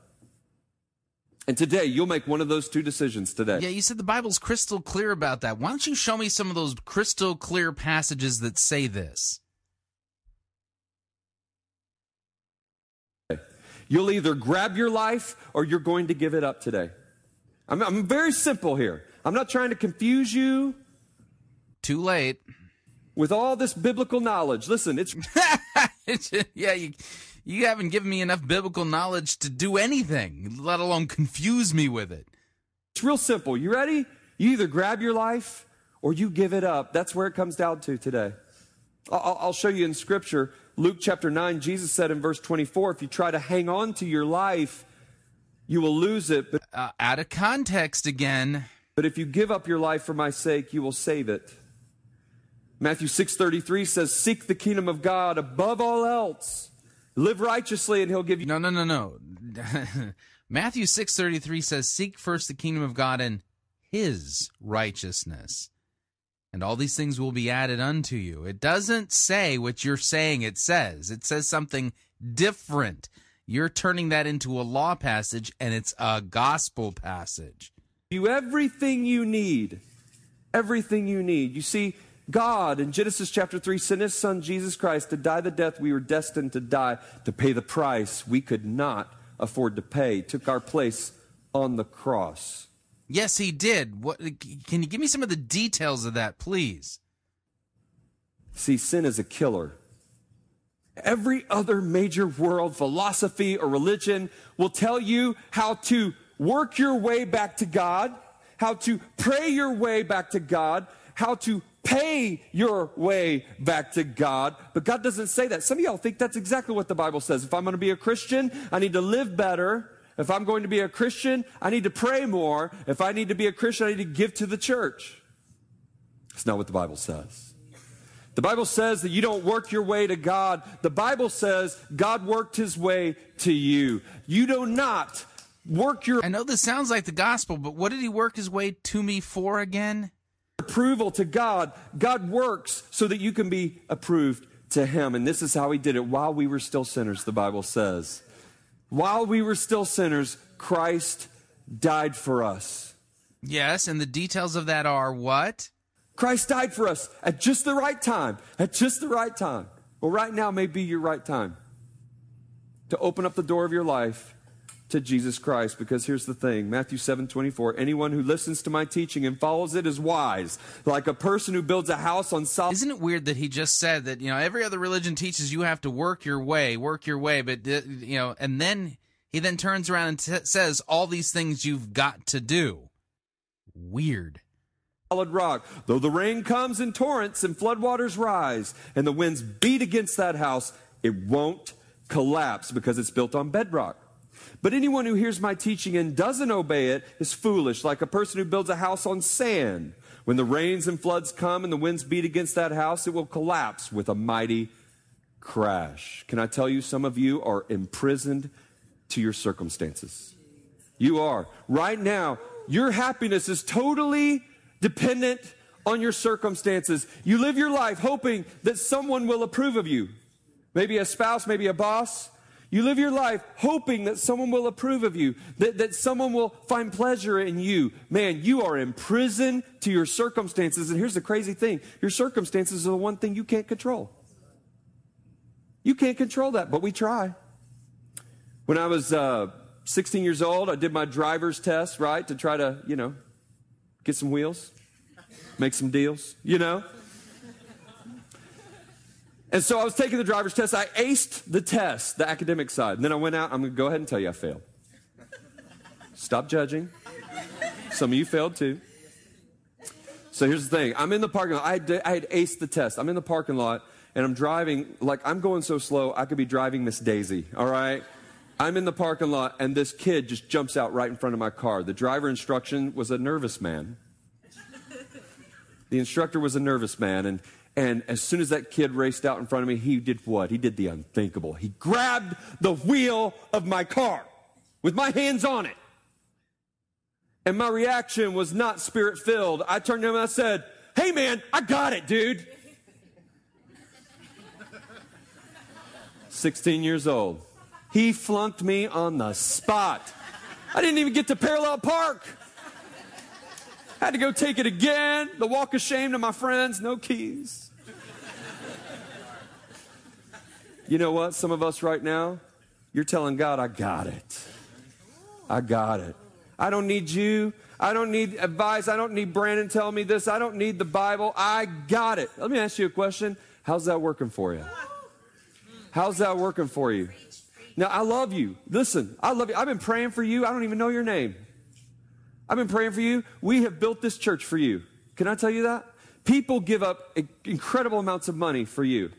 And today, you'll make one of those two decisions today. Yeah, you said the Bible's crystal clear about that. Why don't you show me some of those crystal clear passages that say this? You'll either grab your life or you're going to give it up today. I'm, I'm very simple here. I'm not trying to confuse you. Too late. With all this biblical knowledge. Listen, it's... yeah, you, you haven't given me enough biblical knowledge to do anything, let alone confuse me with it. It's real simple. You ready? You either grab your life or you give it up. That's where it comes down to today. I'll, I'll show you in Scripture. Luke chapter nine, Jesus said in verse twenty-four, if you try to hang on to your life, you will lose it. But, uh, out of context again. But if you give up your life for my sake, you will save it. Matthew six thirty-three says, seek the kingdom of God above all else. Live righteously and he'll give you... No, no, no, no. Matthew six thirty-three says, seek first the kingdom of God and his righteousness. And all these things will be added unto you. It doesn't say what you're saying it says. It says something different. You're turning that into a law passage, and it's a gospel passage. You everything you need. Everything you need. You see, God, in Genesis chapter three, sent his son Jesus Christ to die the death we were destined to die, to pay the price we could not afford to pay, took our place on the cross. Yes, he did. What, can you give me some of the details of that, please? See, sin is a killer. Every other major world philosophy or religion will tell you how to work your way back to God, how to pray your way back to God, how to pay your way back to God. But God doesn't say that. Some of y'all think that's exactly what the Bible says. If I'm going to be a Christian, I need to live better. If I'm going to be a Christian, I need to pray more. If I need to be a Christian, I need to give to the church. That's not what the Bible says. The Bible says that you don't work your way to God. The Bible says God worked his way to you. You do not work your... I know this sounds like the gospel, but what did he work his way to me for again? Approval to God. God works so that you can be approved to him. And this is how he did it while we were still sinners, the Bible says. While we were still sinners, Christ died for us. Yes, and the details of that are what? Christ died for us at just the right time, at just the right time. Well, right now may be your right time to open up the door of your life to Jesus Christ, because here's the thing, Matthew seven twenty-four, anyone who listens to my teaching and follows it is wise, like a person who builds a house on solid... Isn't it weird that he just said that, you know, every other religion teaches you have to work your way, work your way, but, you know, and then he then turns around and t- says all these things you've got to do. Weird. Solid rock, though the rain comes in torrents and floodwaters rise, and the winds beat against that house, it won't collapse because it's built on bedrock. But anyone who hears my teaching and doesn't obey it is foolish, like a person who builds a house on sand. When the rains and floods come and the winds beat against that house, it will collapse with a mighty crash. Can I tell you, some of you are imprisoned to your circumstances. You are. Right now, your happiness is totally dependent on your circumstances. You live your life hoping that someone will approve of you. Maybe a spouse, maybe a boss. You live your life hoping that someone will approve of you, that, that someone will find pleasure in you. Man, you are in prison to your circumstances. And here's the crazy thing. Your circumstances are the one thing you can't control. You can't control that, but we try. When I was uh, sixteen years old, I did my driver's test, right, to try to, you know, get some wheels, make some deals, you know. And so I was taking the driver's test. I aced the test, the academic side. And then I went out. I'm going to go ahead and tell you I failed. Stop judging. Some of you failed too. So here's the thing. I'm in the parking lot. I had, I had aced the test. I'm in the parking lot, and I'm driving. Like, I'm going so slow, I could be driving Miss Daisy, all right? I'm in the parking lot, and this kid just jumps out right in front of my car. The driver instruction was a nervous man. The instructor was a nervous man, and And as soon as that kid raced out in front of me, he did what? He did the unthinkable. He grabbed the wheel of my car with my hands on it. And my reaction was not spirit-filled. I turned to him and I said, "Hey, man, I got it, dude." sixteen years old. He flunked me on the spot. I didn't even get to parallel park. I had to go take it again. The walk of shame to my friends. No keys. You know what? Some of us right now, you're telling God, I got it. I got it. I don't need you. I don't need advice. I don't need Brandon telling me this. I don't need the Bible. I got it. Let me ask you a question. How's that working for you? How's that working for you? Now, I love you. Listen, I love you. I've been praying for you. I don't even know your name. I've been praying for you. We have built this church for you. Can I tell you that? People give up incredible amounts of money for you.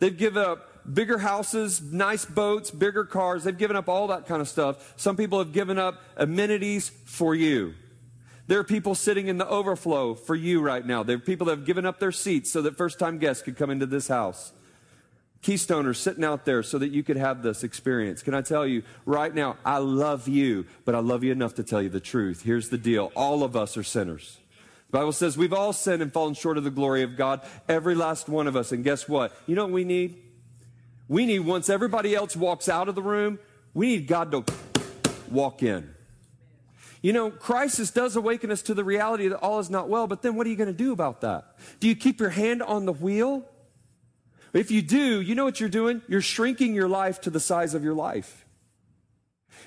They've given up bigger houses, nice boats, bigger cars. They've given up all that kind of stuff. Some people have given up amenities for you. There are people sitting in the overflow for you right now. There are people that have given up their seats so that first-time guests could come into this house. Keystoneers sitting out there so that you could have this experience. Can I tell you right now, I love you, but I love you enough to tell you the truth. Here's the deal. All of us are sinners. The Bible says we've all sinned and fallen short of the glory of God, every last one of us. And guess what? You know what we need? We need, once everybody else walks out of the room, we need God to walk in. You know, crisis does awaken us to the reality that all is not well, but then what are you going to do about that? Do you keep your hand on the wheel? If you do, you know what you're doing? You're shrinking your life to the size of your life.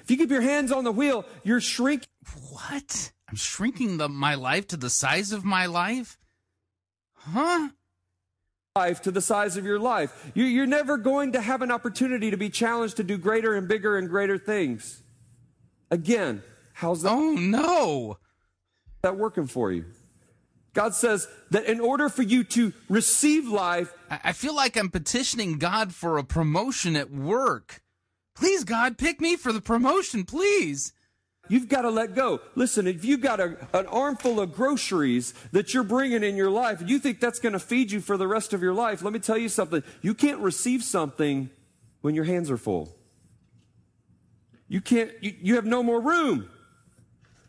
If you keep your hands on the wheel, you're shrinking. What? I'm shrinking the, my life to the size of my life? Huh? Life to the size of your life. You, you're never going to have an opportunity to be challenged to do greater and bigger and greater things. Again, how's that? Oh, no. That working for you? God says that in order for you to receive life... I feel like I'm petitioning God for a promotion at work. Please, God, pick me for the promotion, please. You've got to let go. Listen, if you've got a, an armful of groceries that you're bringing in your life, and you think that's going to feed you for the rest of your life, let me tell you something. You can't receive something when your hands are full. You can't... You, you have no more room.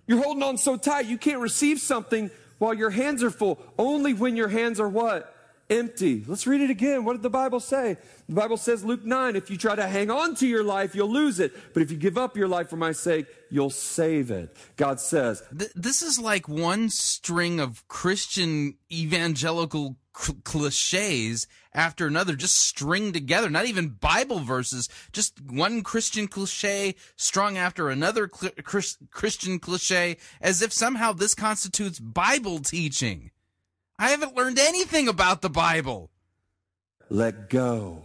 You're holding on so tight, you can't receive something... While your hands are full, only when your hands are what? Empty. Let's read it again. What did the Bible say? The Bible says, Luke nine, if you try to hang on to your life, you'll lose it. But if you give up your life for my sake, you'll save it. God says. Th- this is like one string of Christian evangelical cl- cliches after another, just stringed together, not even Bible verses, just one Christian cliche strung after another cl- Chris- Christian cliche, as if somehow this constitutes Bible teaching. I haven't learned anything about the Bible. Let go.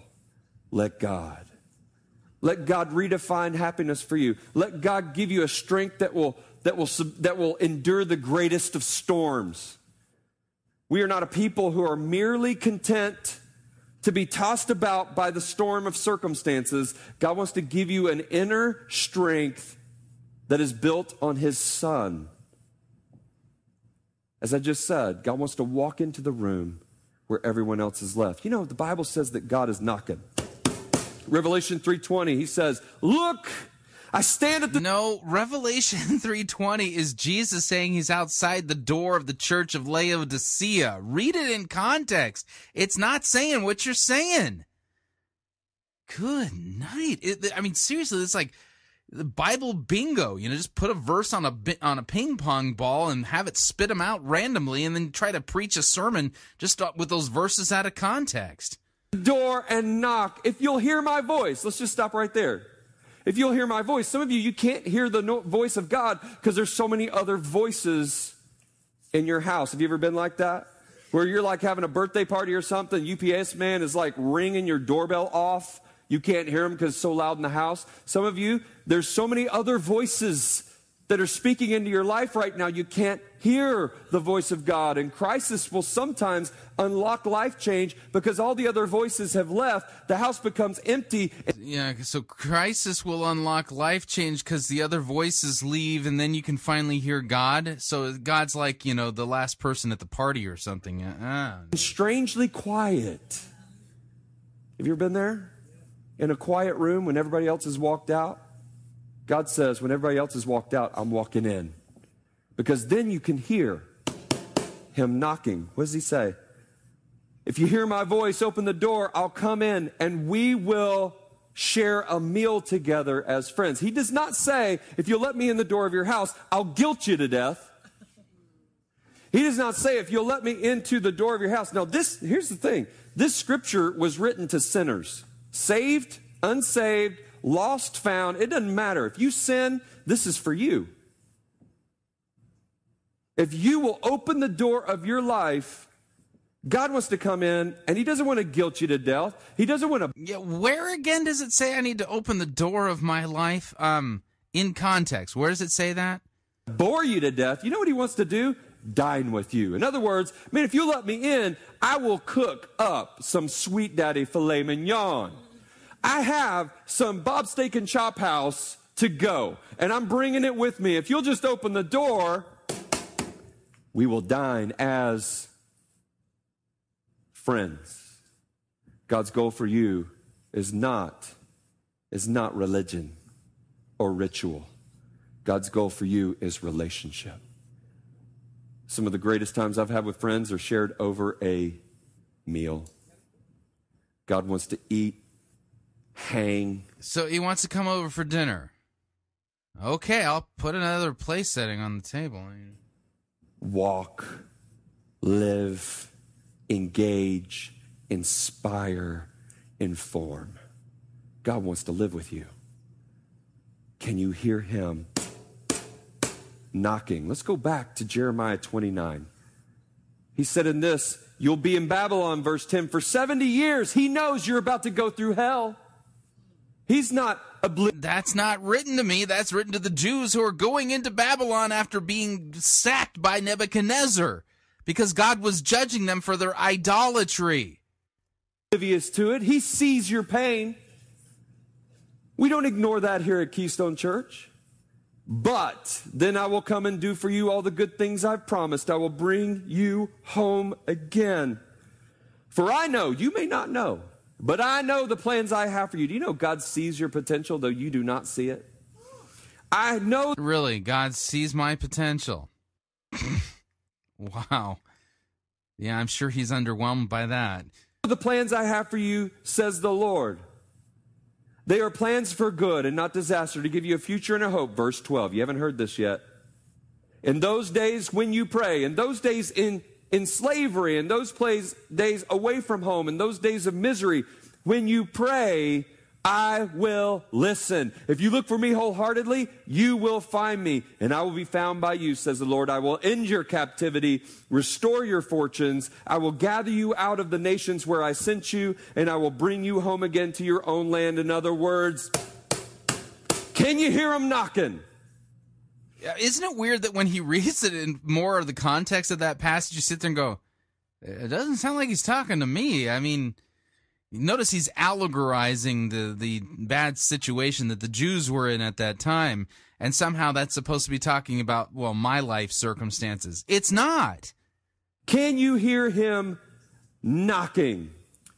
Let God. Let God redefine happiness for you. Let God give you a strength that will that will that will endure the greatest of storms. We are not a people who are merely content to be tossed about by the storm of circumstances. God wants to give you an inner strength that is built on His Son. As I just said, God wants to walk into the room where everyone else is left. You know, the Bible says that God is knocking. Revelation three twenty, He says, "Look, I stand at the... No, Revelation three twenty is Jesus saying he's outside the door of the church of Laodicea. Read it in context. It's not saying what you're saying. Good night. It, I mean, seriously, it's like the Bible bingo. You know, just put a verse on a on a ping pong ball and have it spit them out randomly and then try to preach a sermon just with those verses out of context. Door and knock. If you'll hear my voice. Let's just stop right there. If you'll hear my voice. Some of you, you can't hear the no- voice of God because there's so many other voices in your house. Have you ever been like that? Where you're like having a birthday party or something. U P S man is like ringing your doorbell off. You can't hear them because it's so loud in the house. Some of you, there's so many other voices that are speaking into your life right now. You can't hear the voice of God. And crisis will sometimes unlock life change because all the other voices have left. The house becomes empty. Yeah, so crisis will unlock life change because the other voices leave, and then you can finally hear God. So God's like, you know, the last person at the party or something. Uh-uh. Strangely quiet. Have you ever been there? In a quiet room when everybody else has walked out, God says, when everybody else has walked out, I'm walking in. Because then you can hear him knocking. What does he say? If you hear my voice, open the door, I'll come in and we will share a meal together as friends. He does not say, if you'll let me in the door of your house, I'll guilt you to death. He does not say, if you'll let me into the door of your house. Now, this, here's the thing. This scripture was written to sinners. Saved, unsaved, lost, found, it doesn't matter. If you sin, this is for you. If you will open the door of your life, God wants to come in, and he doesn't want to guilt you to death. He doesn't want to... Yeah, where again does it say I need to open the door of my life? Um, in context, where does it say that? Bore you to death. You know what he wants to do? Dine with you. In other words, man, if you let me in, I will cook up some sweet daddy filet mignon. I have some Bob's Steak and Chop House to go, and I'm bringing it with me. If you'll just open the door, we will dine as friends. God's goal for you is not, is not religion or ritual. God's goal for you is relationship. Some of the greatest times I've had with friends are shared over a meal. God wants to eat, hang. So he wants to come over for dinner. Okay, I'll put another place setting on the table. Walk, live, engage, inspire, inform. God wants to live with you. Can you hear him? Knocking. Let's go back to Jeremiah twenty-nine. He said in this, you'll be in Babylon, verse ten, for seventy years. He knows you're about to go through hell. He's not oblivious. That's not written to me. That's written to the Jews who are going into Babylon after being sacked by Nebuchadnezzar because God was judging them for their idolatry. Oblivious to it. He sees your pain. We don't ignore that here at Keystone Church. But then I will come and do for you all the good things I've promised. I will bring you home again. For I know, you may not know, but I know the plans I have for you. Do you know God sees your potential, though you do not see it? I know. Really, God sees my potential. Wow. Yeah, I'm sure he's underwhelmed by that. The plans I have for you, says the Lord. They are plans for good and not disaster, to give you a future and a hope. Verse twelve. You haven't heard this yet. In those days when you pray, in those days in, in slavery, in those plays, days away from home, in those days of misery, when you pray, I will listen. If you look for me wholeheartedly, you will find me, and I will be found by you, says the Lord. I will end your captivity, restore your fortunes. I will gather you out of the nations where I sent you, and I will bring you home again to your own land. In other words, can you hear him knocking? Isn't it weird that when he reads it in more of the context of that passage, you sit there and go, it doesn't sound like he's talking to me. I mean... Notice he's allegorizing the, the bad situation that the Jews were in at that time, and somehow that's supposed to be talking about, well, my life circumstances. It's not. Can you hear him knocking?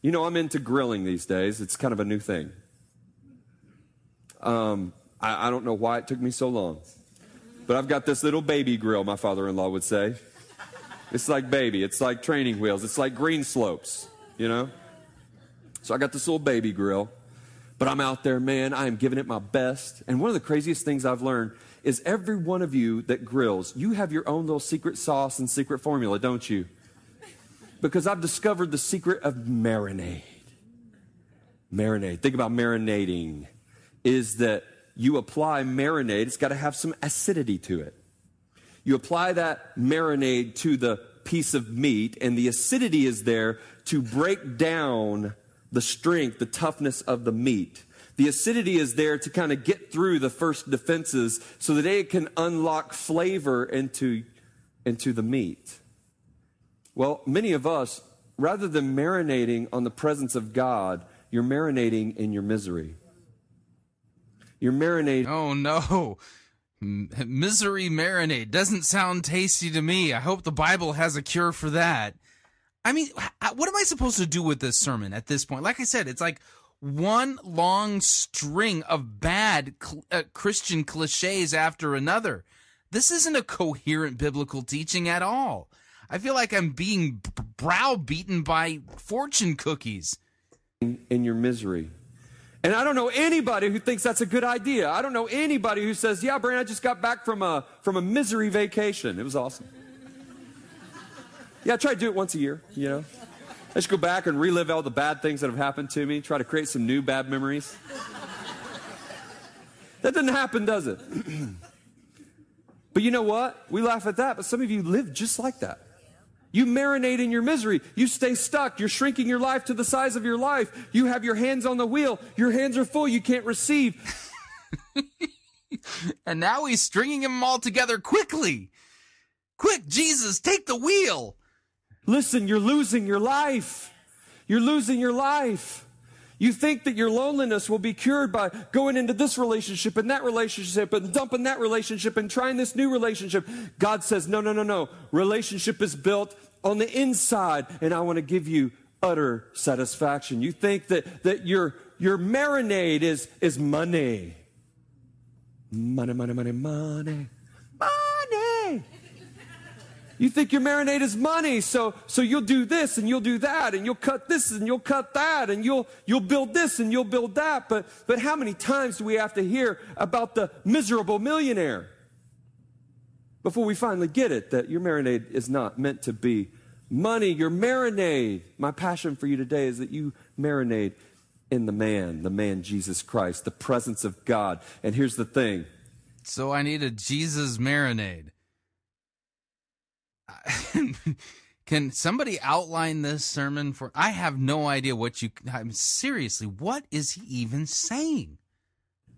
You know, I'm into grilling these days. It's kind of a new thing. Um, I, I don't know why it took me so long. But I've got this little baby grill, my father-in-law would say. It's like baby. It's like training wheels. It's like green slopes, you know. So I got this little baby grill. But I'm out there, man. I am giving it my best. And one of the craziest things I've learned is every one of you that grills, you have your own little secret sauce and secret formula, don't you? Because I've discovered the secret of marinade. Marinade. Think about marinating. Is that you apply marinade. It's got to have some acidity to it. You apply that marinade to the piece of meat, and the acidity is there to break down the strength, the toughness of the meat. The acidity is there to kind of get through the first defenses so that it can unlock flavor into, into the meat. Well, many of us, rather than marinating on the presence of God, you're marinating in your misery. You're marinating. Oh, no. Misery marinade doesn't sound tasty to me. I hope the Bible has a cure for that. I mean, what am I supposed to do with this sermon at this point? Like I said, it's like one long string of bad cl- uh, Christian cliches after another. This isn't a coherent biblical teaching at all. I feel like I'm being b- browbeaten by fortune cookies. In, in your misery. And I don't know anybody who thinks that's a good idea. I don't know anybody who says, yeah, Brian, I just got back from a from a misery vacation. It was awesome. Yeah, I try to do it once a year, you know. I just go back and relive all the bad things that have happened to me, try to create some new bad memories. That doesn't happen, does it? But you know what? We laugh at that, but some of you live just like that. You marinate in your misery. You stay stuck. You're shrinking your life to the size of your life. You have your hands on the wheel. Your hands are full. You can't receive. And now he's stringing them all together quickly. Quick, Jesus, take the wheel. Listen, you're losing your life. You're losing your life. You think that your loneliness will be cured by going into this relationship and that relationship and dumping that relationship and trying this new relationship. God says, no, no, no, no. Relationship is built on the inside, and I want to give you utter satisfaction. You think that, that your, your marinade is, is money. Money, money, money, money, money. You think your marinade is money, so so you'll do this and you'll do that and you'll cut this and you'll cut that and you'll you'll build this and you'll build that. But but how many times do we have to hear about the miserable millionaire before we finally get it that your marinade is not meant to be money? Your marinade. My passion for you today is that you marinade in the man, the man Jesus Christ, the presence of God. And here's the thing. So I need a Jesus marinade. Can somebody outline this sermon for? I have no idea what you. I'm seriously, what is he even saying?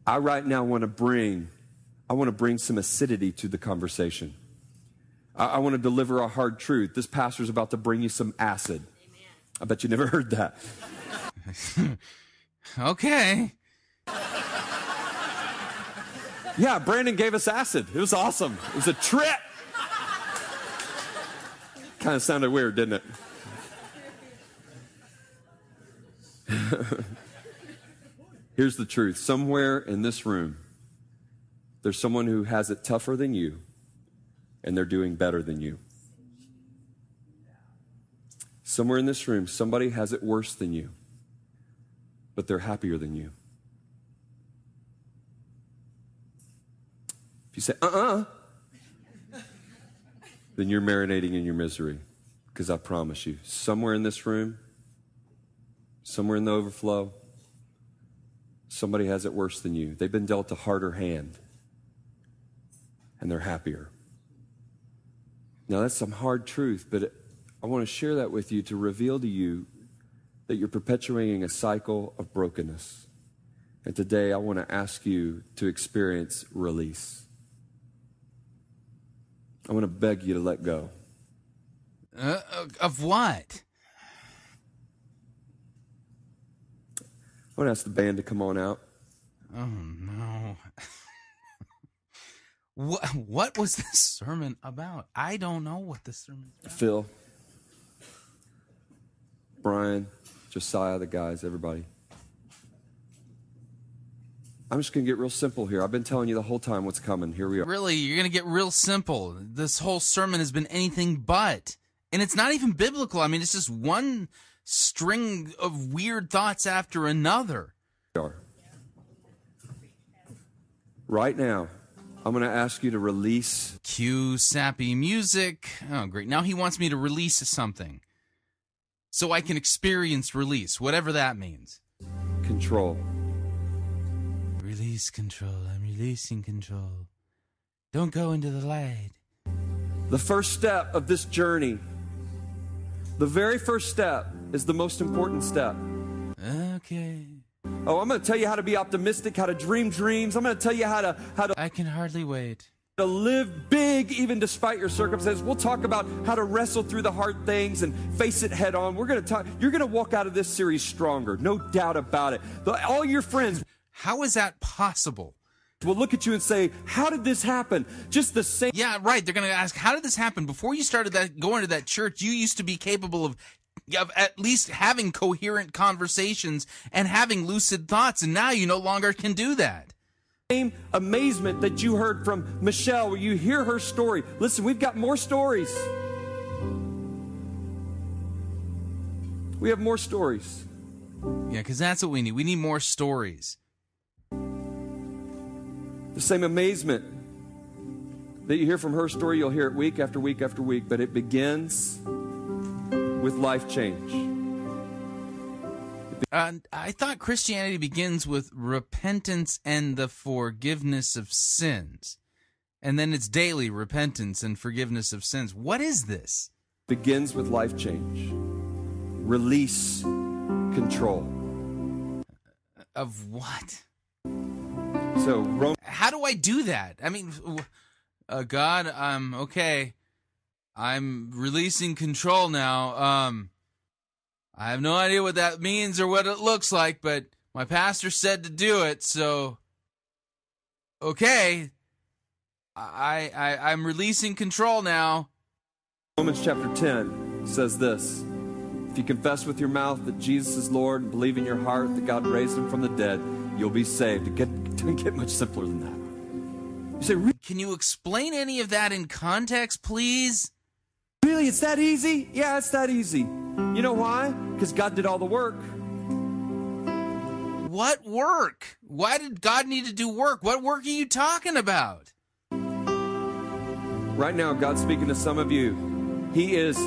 I right now want to bring, I want to bring some acidity to the conversation. I, I want to deliver a hard truth. This pastor's about to bring you some acid. Amen. I bet you never heard that. Okay. Yeah, Brandon gave us acid. It was awesome. It was a trip. Kind of sounded weird, didn't it? Here's the truth. Somewhere in this room, there's someone who has it tougher than you, and they're doing better than you. Somewhere in this room, somebody has it worse than you, but they're happier than you. If you say, uh-uh, then you're marinating in your misery. Because I promise you, somewhere in this room, somewhere in the overflow, somebody has it worse than you. They've been dealt a harder hand, and they're happier. Now, that's some hard truth, but I want to share that with you to reveal to you that you're perpetuating a cycle of brokenness. And today, I want to ask you to experience release. I want to beg you to let go. Uh, of what? I want to ask the band to come on out. Oh, no. what, what was this sermon about? I don't know what this sermon is about. Phil, Brian, Josiah, the guys, everybody. I'm just going to get real simple here. I've been telling you the whole time what's coming. Here we are. Really, you're going to get real simple. This whole sermon has been anything but. And it's not even biblical. I mean, it's just one string of weird thoughts after another. Right now, I'm going to ask you to release. Cue sappy music. Oh, great. Now he wants me to release something. So I can experience release, whatever that means. Control. Release control. I'm releasing control. Don't go into the light. The first step of this journey, the very first step, is the most important step. Okay. Oh, I'm going to tell you how to be optimistic, how to dream dreams. I'm going to tell you how to... how to. I can hardly wait. To live big even despite your circumstances. We'll talk about how to wrestle through the hard things and face it head on. We're going to talk. You're going to walk out of this series stronger, no doubt about it. All your friends. How is that possible? Will look at you and say, "How did this happen?" Just the same. Yeah, right. They're going to ask, "How did this happen?" Before you started that going to that church, you used to be capable of. Of at least having coherent conversations and having lucid thoughts, and now you no longer can do that. Same amazement that you heard from Michelle, where you hear her story. Listen, we've got more stories. We have more stories. Yeah, because that's what we need. We need more stories. The same amazement that you hear from her story, you'll hear it week after week after week, but it begins... with life change. Uh, I thought Christianity begins with repentance and the forgiveness of sins. And then it's daily repentance and forgiveness of sins. What is this? Begins with life change. Release control. Of what? So, Rome- How do I do that? I mean, uh, God, I'm um, okay. I'm releasing control now. Um, I have no idea what that means or what it looks like, but my pastor said to do it, so okay. I, I I'm releasing control now. Romans chapter ten says this: if you confess with your mouth that Jesus is Lord and believe in your heart that God raised him from the dead, you'll be saved. It doesn't get much simpler than that. You say, really? Can you explain any of that in context, please? Really, it's that easy? Yeah, it's that easy. You know why? Because God did all the work. What work? Why did God need to do work? What work are you talking about? Right now, God's speaking to some of you. He is...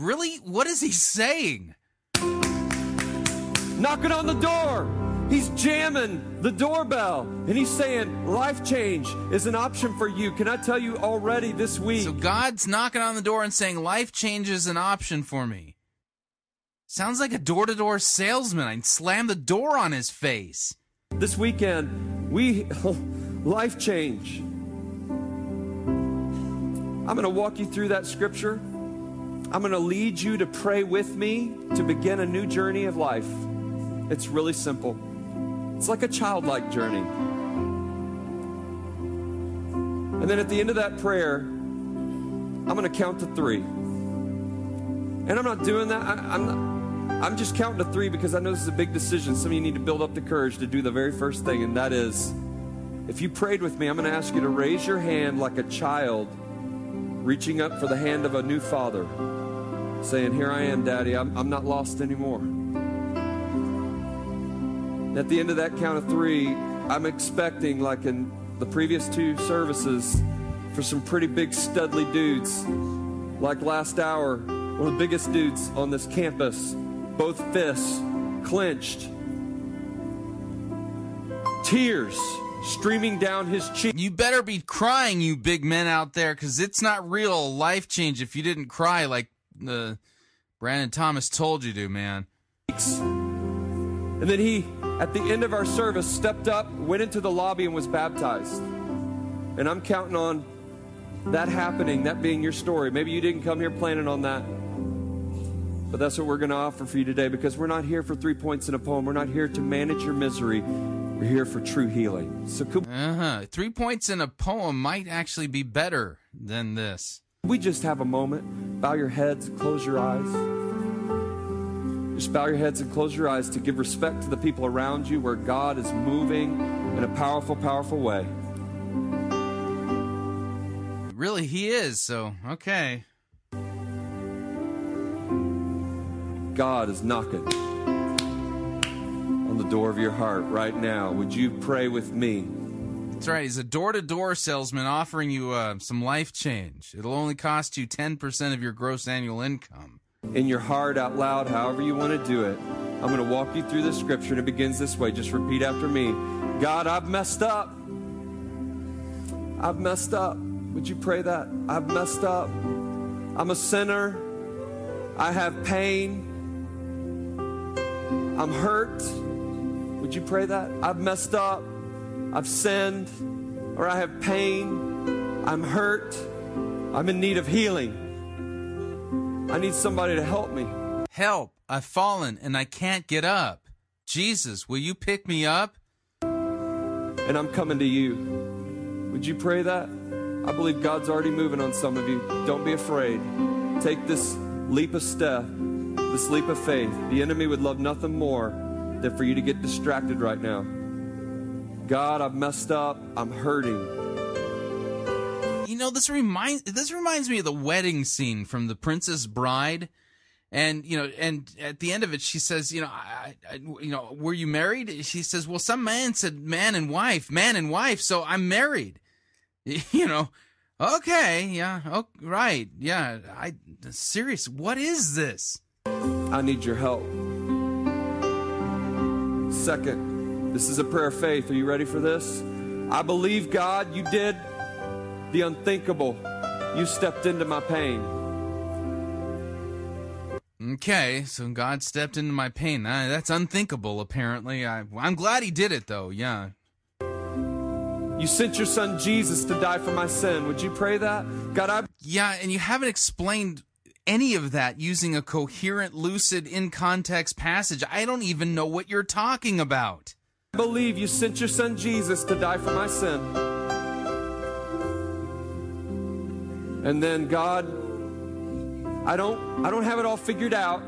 Really? What is he saying? Knocking on the door. He's jamming the doorbell, and he's saying life change is an option for you. Can I tell you already this week? So God's knocking on the door and saying life change is an option for me. Sounds like a door-to-door salesman. I'd slam the door on his face. This weekend, we... life change. I'm going to walk you through that scripture. I'm going to lead you to pray with me to begin a new journey of life. It's really simple. It's like a childlike journey. And then at the end of that prayer, I'm going to count to three. And I'm not doing that. I, I'm not, I'm just counting to three because I know this is a big decision. Some of you need to build up the courage to do the very first thing, and that is, if you prayed with me, I'm going to ask you to raise your hand like a child reaching up for the hand of a new father, saying, "Here I am, Daddy. I'm, I'm not lost anymore." At the end of that count of three, I'm expecting, like in the previous two services, for some pretty big studly dudes. Like last hour, one of the biggest dudes on this campus, both fists clenched, tears streaming down his cheek. You better be crying, you big men out there, because it's not real life change if you didn't cry like uh, Brandon Thomas told you to, man. And then he... at the end of our service, stepped up, went into the lobby, and was baptized. And I'm counting on that happening, that being your story. Maybe you didn't come here planning on that, but that's what we're going to offer for you today, because we're not here for three points in a poem. We're not here to manage your misery. We're here for true healing. So could uh-huh. Three points in a poem might actually be better than this. We just have a moment. Bow your heads, close your eyes. Just bow your heads and close your eyes to give respect to the people around you where God is moving in a powerful, powerful way. Really, he is, so, okay. God is knocking on the door of your heart right now. Would you pray with me? That's right. He's a door-to-door salesman offering you uh, some life change. It'll only cost you ten percent of your gross annual income. In your heart, out loud, however you want to do it, I'm going to walk you through the scripture, and it begins this way. Just repeat after me. God, I've messed up. I've messed up. Would you pray that? I've messed up. I'm a sinner. I have pain. I'm hurt. Would you pray that? I've messed up. I've sinned, or I have pain. I'm hurt. I'm in need of healing. I need somebody to help me. Help. I've fallen and I can't get up. Jesus, will you pick me up? And I'm coming to you. Would you pray that? I believe God's already moving on some of you. Don't be afraid. Take this leap of step, this leap of faith. The enemy would love nothing more than for you to get distracted right now. God, I've messed up. I'm hurting. You know, this reminds this reminds me of the wedding scene from The Princess Bride, and you know, and at the end of it, she says, you know, I, I, you know, were you married? She says, well, some man said man and wife, man and wife, so I'm married. You know, okay, yeah, oh, right, yeah. I serious. What is this? I need your help. Second. This is a prayer of faith. Are you ready for this? I believe, God, you did the unthinkable. You stepped into my pain. Okay, so God stepped into my pain. I, that's unthinkable, apparently. I, I'm glad he did it, though, yeah. You sent your son Jesus to die for my sin. Would you pray that? God, I... Yeah, and you haven't explained any of that using a coherent, lucid, in-context passage. I don't even know what you're talking about. I believe you sent your son Jesus to die for my sin. And then, God, I don't I don't have it all figured out.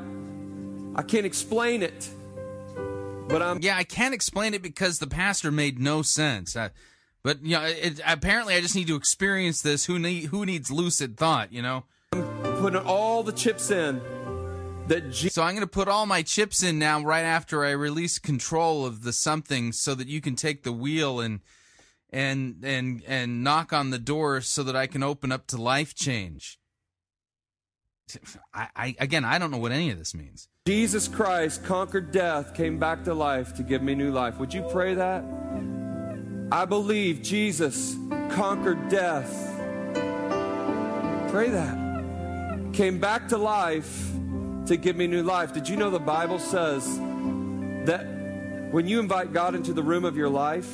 I can't explain it. But I'm Yeah, I can't explain it because the pastor made no sense. I, but you know, it, apparently I just need to experience this. Who need, who needs lucid thought, you know? I'm putting all the chips in. So I'm going to put all my chips in now right after I release control of the something so that you can take the wheel and and and and knock on the door so that I can open up to life change. I, I again, I don't know what any of this means. Jesus Christ conquered death, came back to life to give me new life. Would you pray that? I believe Jesus conquered death. Pray that. Came back to life to give me new life. Did you know the Bible says that when you invite God into the room of your life,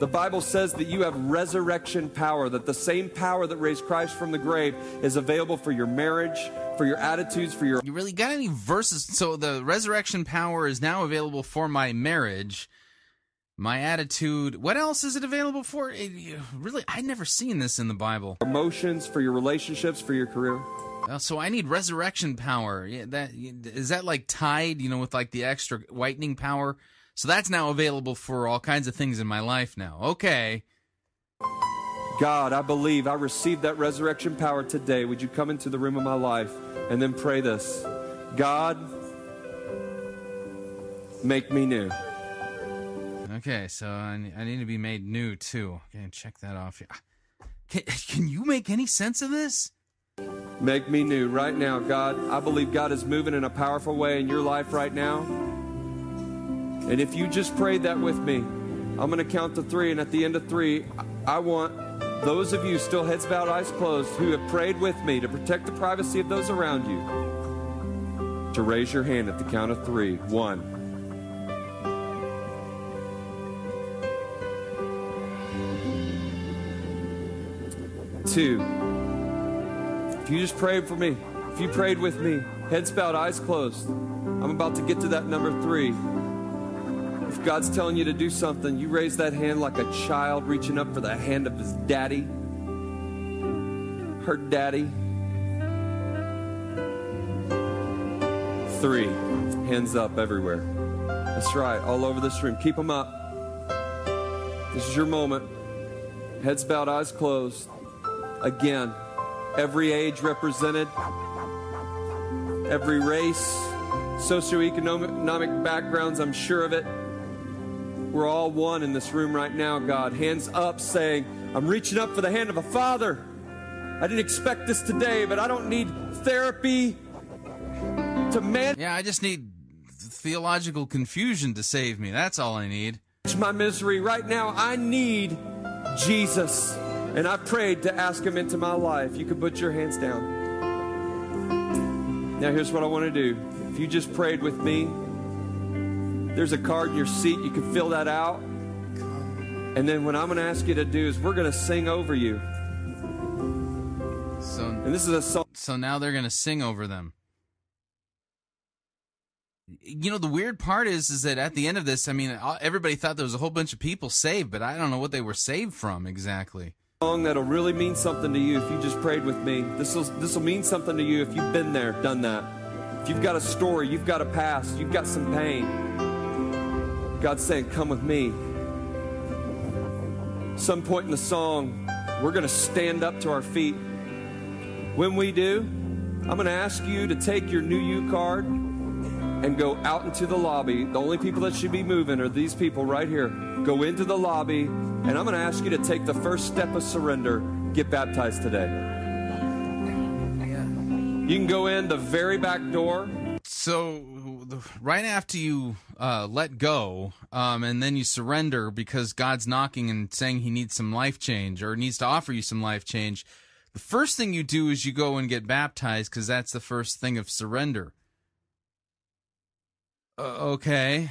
the Bible says that you have resurrection power, that the same power that raised Christ from the grave is available for your marriage, for your attitudes, for your... You really got any verses? So the resurrection power is now available for my marriage, my attitude. What else is it available for? It, really, I'd never seen this in the Bible. Emotions, for your relationships, for your career. Uh, so I need resurrection power. Yeah, that is that like tied, you know, with like the extra whitening power? So that's now available for all kinds of things in my life now. Okay. God, I believe I received that resurrection power today. Would you come into the room of my life and then pray this? God, make me new. Okay, so I, I need to be made new too. Okay, check that off. Can, can you make any sense of this? Make me new right now, God. I believe God is moving in a powerful way in your life right now. And if you just prayed that with me, I'm going to count to three. And at the end of three, I want those of you still heads bowed, eyes closed, who have prayed with me to protect the privacy of those around you, to raise your hand at the count of three. One. Two. If you just prayed for me, if you prayed with me, heads bowed, eyes closed, I'm about to get to that number three. If God's telling you to do something, you raise that hand like a child reaching up for the hand of his daddy, her daddy. Three. Hands up everywhere. That's right, all over this room. Keep them up. This is your moment. Heads bowed, eyes closed. Again, every age represented, every race, socioeconomic backgrounds, I'm sure of it. We're all one in this room right now, God. Hands up saying, I'm reaching up for the hand of a father. I didn't expect this today, but I don't need therapy to manage. Yeah, I just need theological confusion to save me. That's all I need. My misery right now, I need Jesus. And I prayed to ask him into my life. You can put your hands down. Now here's what I want to do. If you just prayed with me, there's a card in your seat. You can fill that out. And then what I'm going to ask you to do is we're going to sing over you. So, and this is a song. So now they're going to sing over them. You know, the weird part is, is that at the end of this, I mean, everybody thought there was a whole bunch of people saved, but I don't know what they were saved from exactly. Song that'll really mean something to you if you just prayed with me. This will this will mean something to you if you've been there, done that. If you've got a story, you've got a past, you've got some pain. God's saying, come with me. Some point in the song, we're going to stand up to our feet. When we do, I'm going to ask you to take your new you card and go out into the lobby. The only people that should be moving are these people right here. Go into the lobby, and I'm going to ask you to take the first step of surrender. Get baptized today. You can go in the very back door. So right after you uh, let go, um, and then you surrender because God's knocking and saying he needs some life change or needs to offer you some life change, the first thing you do is you go and get baptized because that's the first thing of surrender. Uh, okay.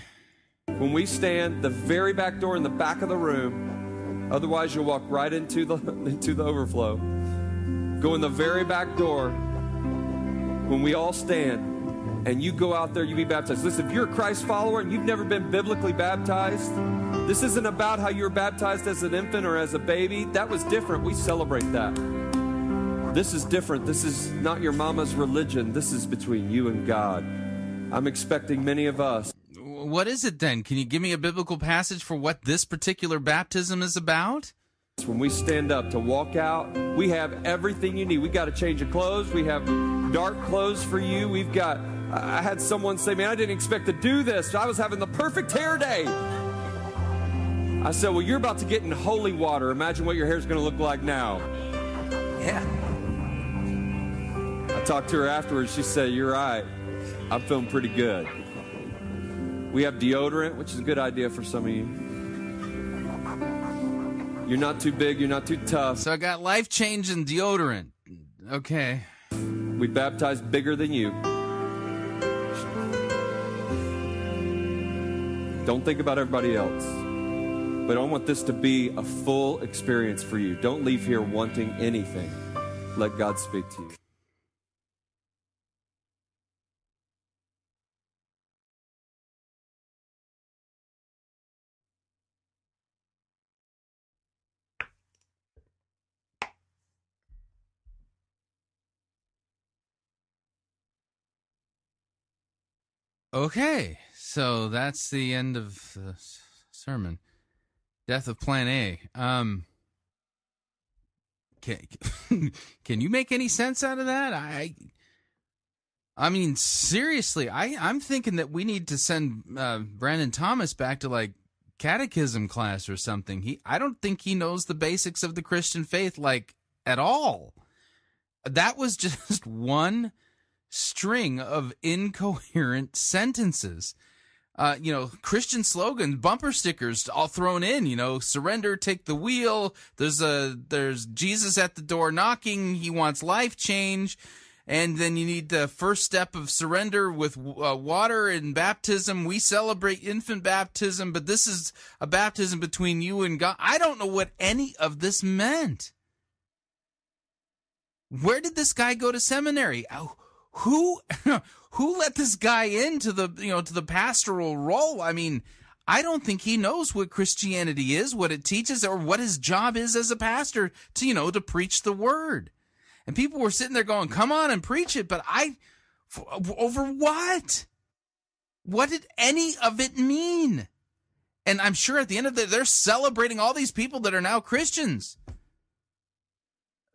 When we stand, the very back door in the back of the room, otherwise you'll walk right into the into the overflow. Go in the very back door when we all stand, and you go out there, you be baptized. Listen, if you're a Christ follower and you've never been biblically baptized, this isn't about how you were baptized as an infant or as a baby. That was different. We celebrate that. This is different. This is not your mama's religion. This is between you and God. I'm expecting many of us. What is it then? Can you give me a biblical passage for what this particular baptism is about? When we stand up to walk out, we have everything you need. We got a change of clothes. We have dark clothes for you. We've got, I had someone say, man, I didn't expect to do this. I was having the perfect hair day. I said, well, you're about to get in holy water. Imagine what your hair's going to look like now. Yeah. I talked to her afterwards. She said, you're right. I'm feeling pretty good. We have deodorant, which is a good idea for some of you. You're not too big, you're not too tough. So I got life change and deodorant. Okay. We baptized bigger than you. Don't think about everybody else. But I want this to be a full experience for you. Don't leave here wanting anything. Let God speak to you. Okay, so that's the end of the sermon. Death of Plan A. Um, can, can you make any sense out of that? I I mean, seriously, I, I'm thinking that we need to send uh, Brandon Thomas back to, like, catechism class or something. He I don't think he knows the basics of the Christian faith, like, at all. That was just one string of incoherent sentences. Uh, you know, Christian slogans, bumper stickers all thrown in, you know, surrender, take the wheel. There's a, there's Jesus at the door knocking. He wants life change. And then you need the first step of surrender with uh, water and baptism. We celebrate infant baptism, but this is a baptism between you and God. I don't know what any of this meant. Where did this guy go to seminary? Oh, Who who let this guy into the you know to the pastoral role? I mean, I don't think he knows what Christianity is, what it teaches, or what his job is as a pastor to you know to preach the word. And people were sitting there going, "Come on and preach it," but I for, over what? What did any of it mean? And I'm sure at the end of the, they're celebrating all these people that are now Christians.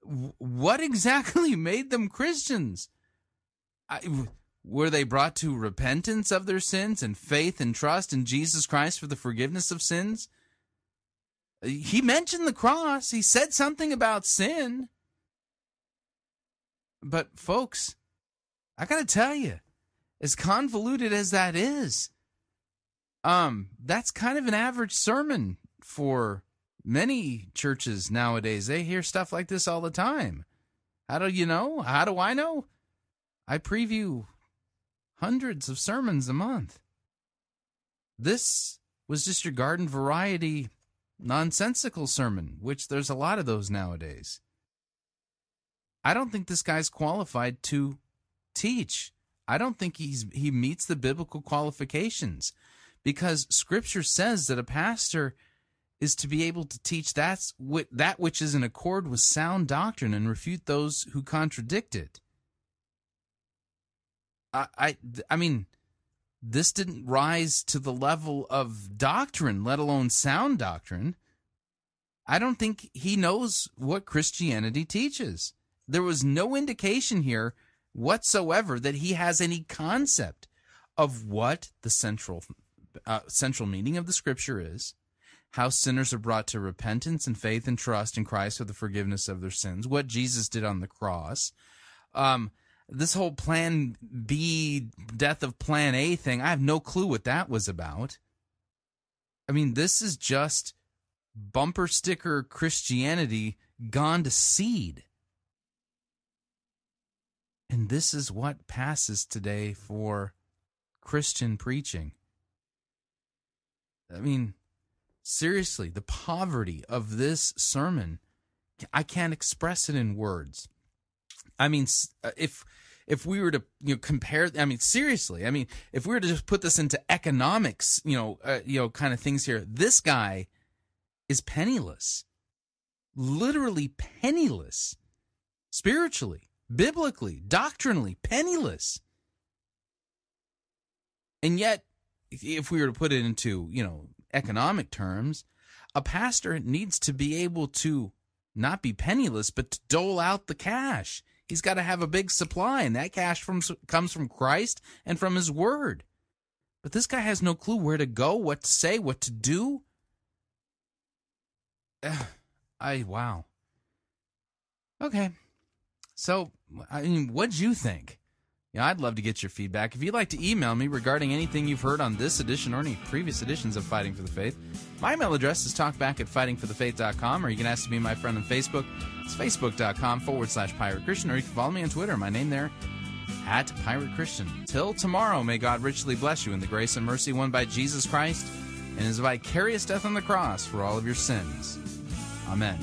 What exactly made them Christians? I, were they brought to repentance of their sins and faith and trust in Jesus Christ for the forgiveness of sins? He mentioned the cross. He said something about sin. But, folks, I got to tell you, as convoluted as that is, um, that's kind of an average sermon for many churches nowadays. They hear stuff like this all the time. How do you know? How do I know? I preview hundreds of sermons a month. This was just your garden variety nonsensical sermon, which there's a lot of those nowadays. I don't think this guy's qualified to teach. I don't think he's he meets the biblical qualifications, because Scripture says that a pastor is to be able to teach that that which is in accord with sound doctrine and refute those who contradict it. I I, I mean, this didn't rise to the level of doctrine, let alone sound doctrine. I don't think he knows what Christianity teaches. There was no indication here whatsoever that he has any concept of what the central uh, central meaning of the Scripture is, how sinners are brought to repentance and faith and trust in Christ for the forgiveness of their sins, what Jesus did on the cross. Um, this whole Plan B, death of Plan A thing, I have no clue what that was about. I mean, this is just bumper sticker Christianity gone to seed. And this is what passes today for Christian preaching. I mean, seriously, the poverty of this sermon, I can't express it in words. I mean, if if we were to you know, compare, I mean, seriously, I mean, if we were to just put this into economics, you know, uh, you know, kind of things here, this guy is penniless, literally penniless, spiritually, biblically, doctrinally, penniless. And yet, if we were to put it into, you know, economic terms, a pastor needs to be able to not be penniless, but to dole out the cash. He's got to have a big supply, and that cash from, comes from Christ and from his word. But this guy has no clue where to go, what to say, what to do. Ugh, I, wow. Okay. So, I mean, what'd you think? Yeah, I'd love to get your feedback. If you'd like to email me regarding anything you've heard on this edition or any previous editions of Fighting for the Faith, my email address is talkback at fighting for the faith dot com, or you can ask to be my friend on Facebook. It's facebook dot com forward slash Pirate Christian, or you can follow me on Twitter. My name there, at Pirate Christian. Till tomorrow, may God richly bless you in the grace and mercy won by Jesus Christ and his vicarious death on the cross for all of your sins. Amen.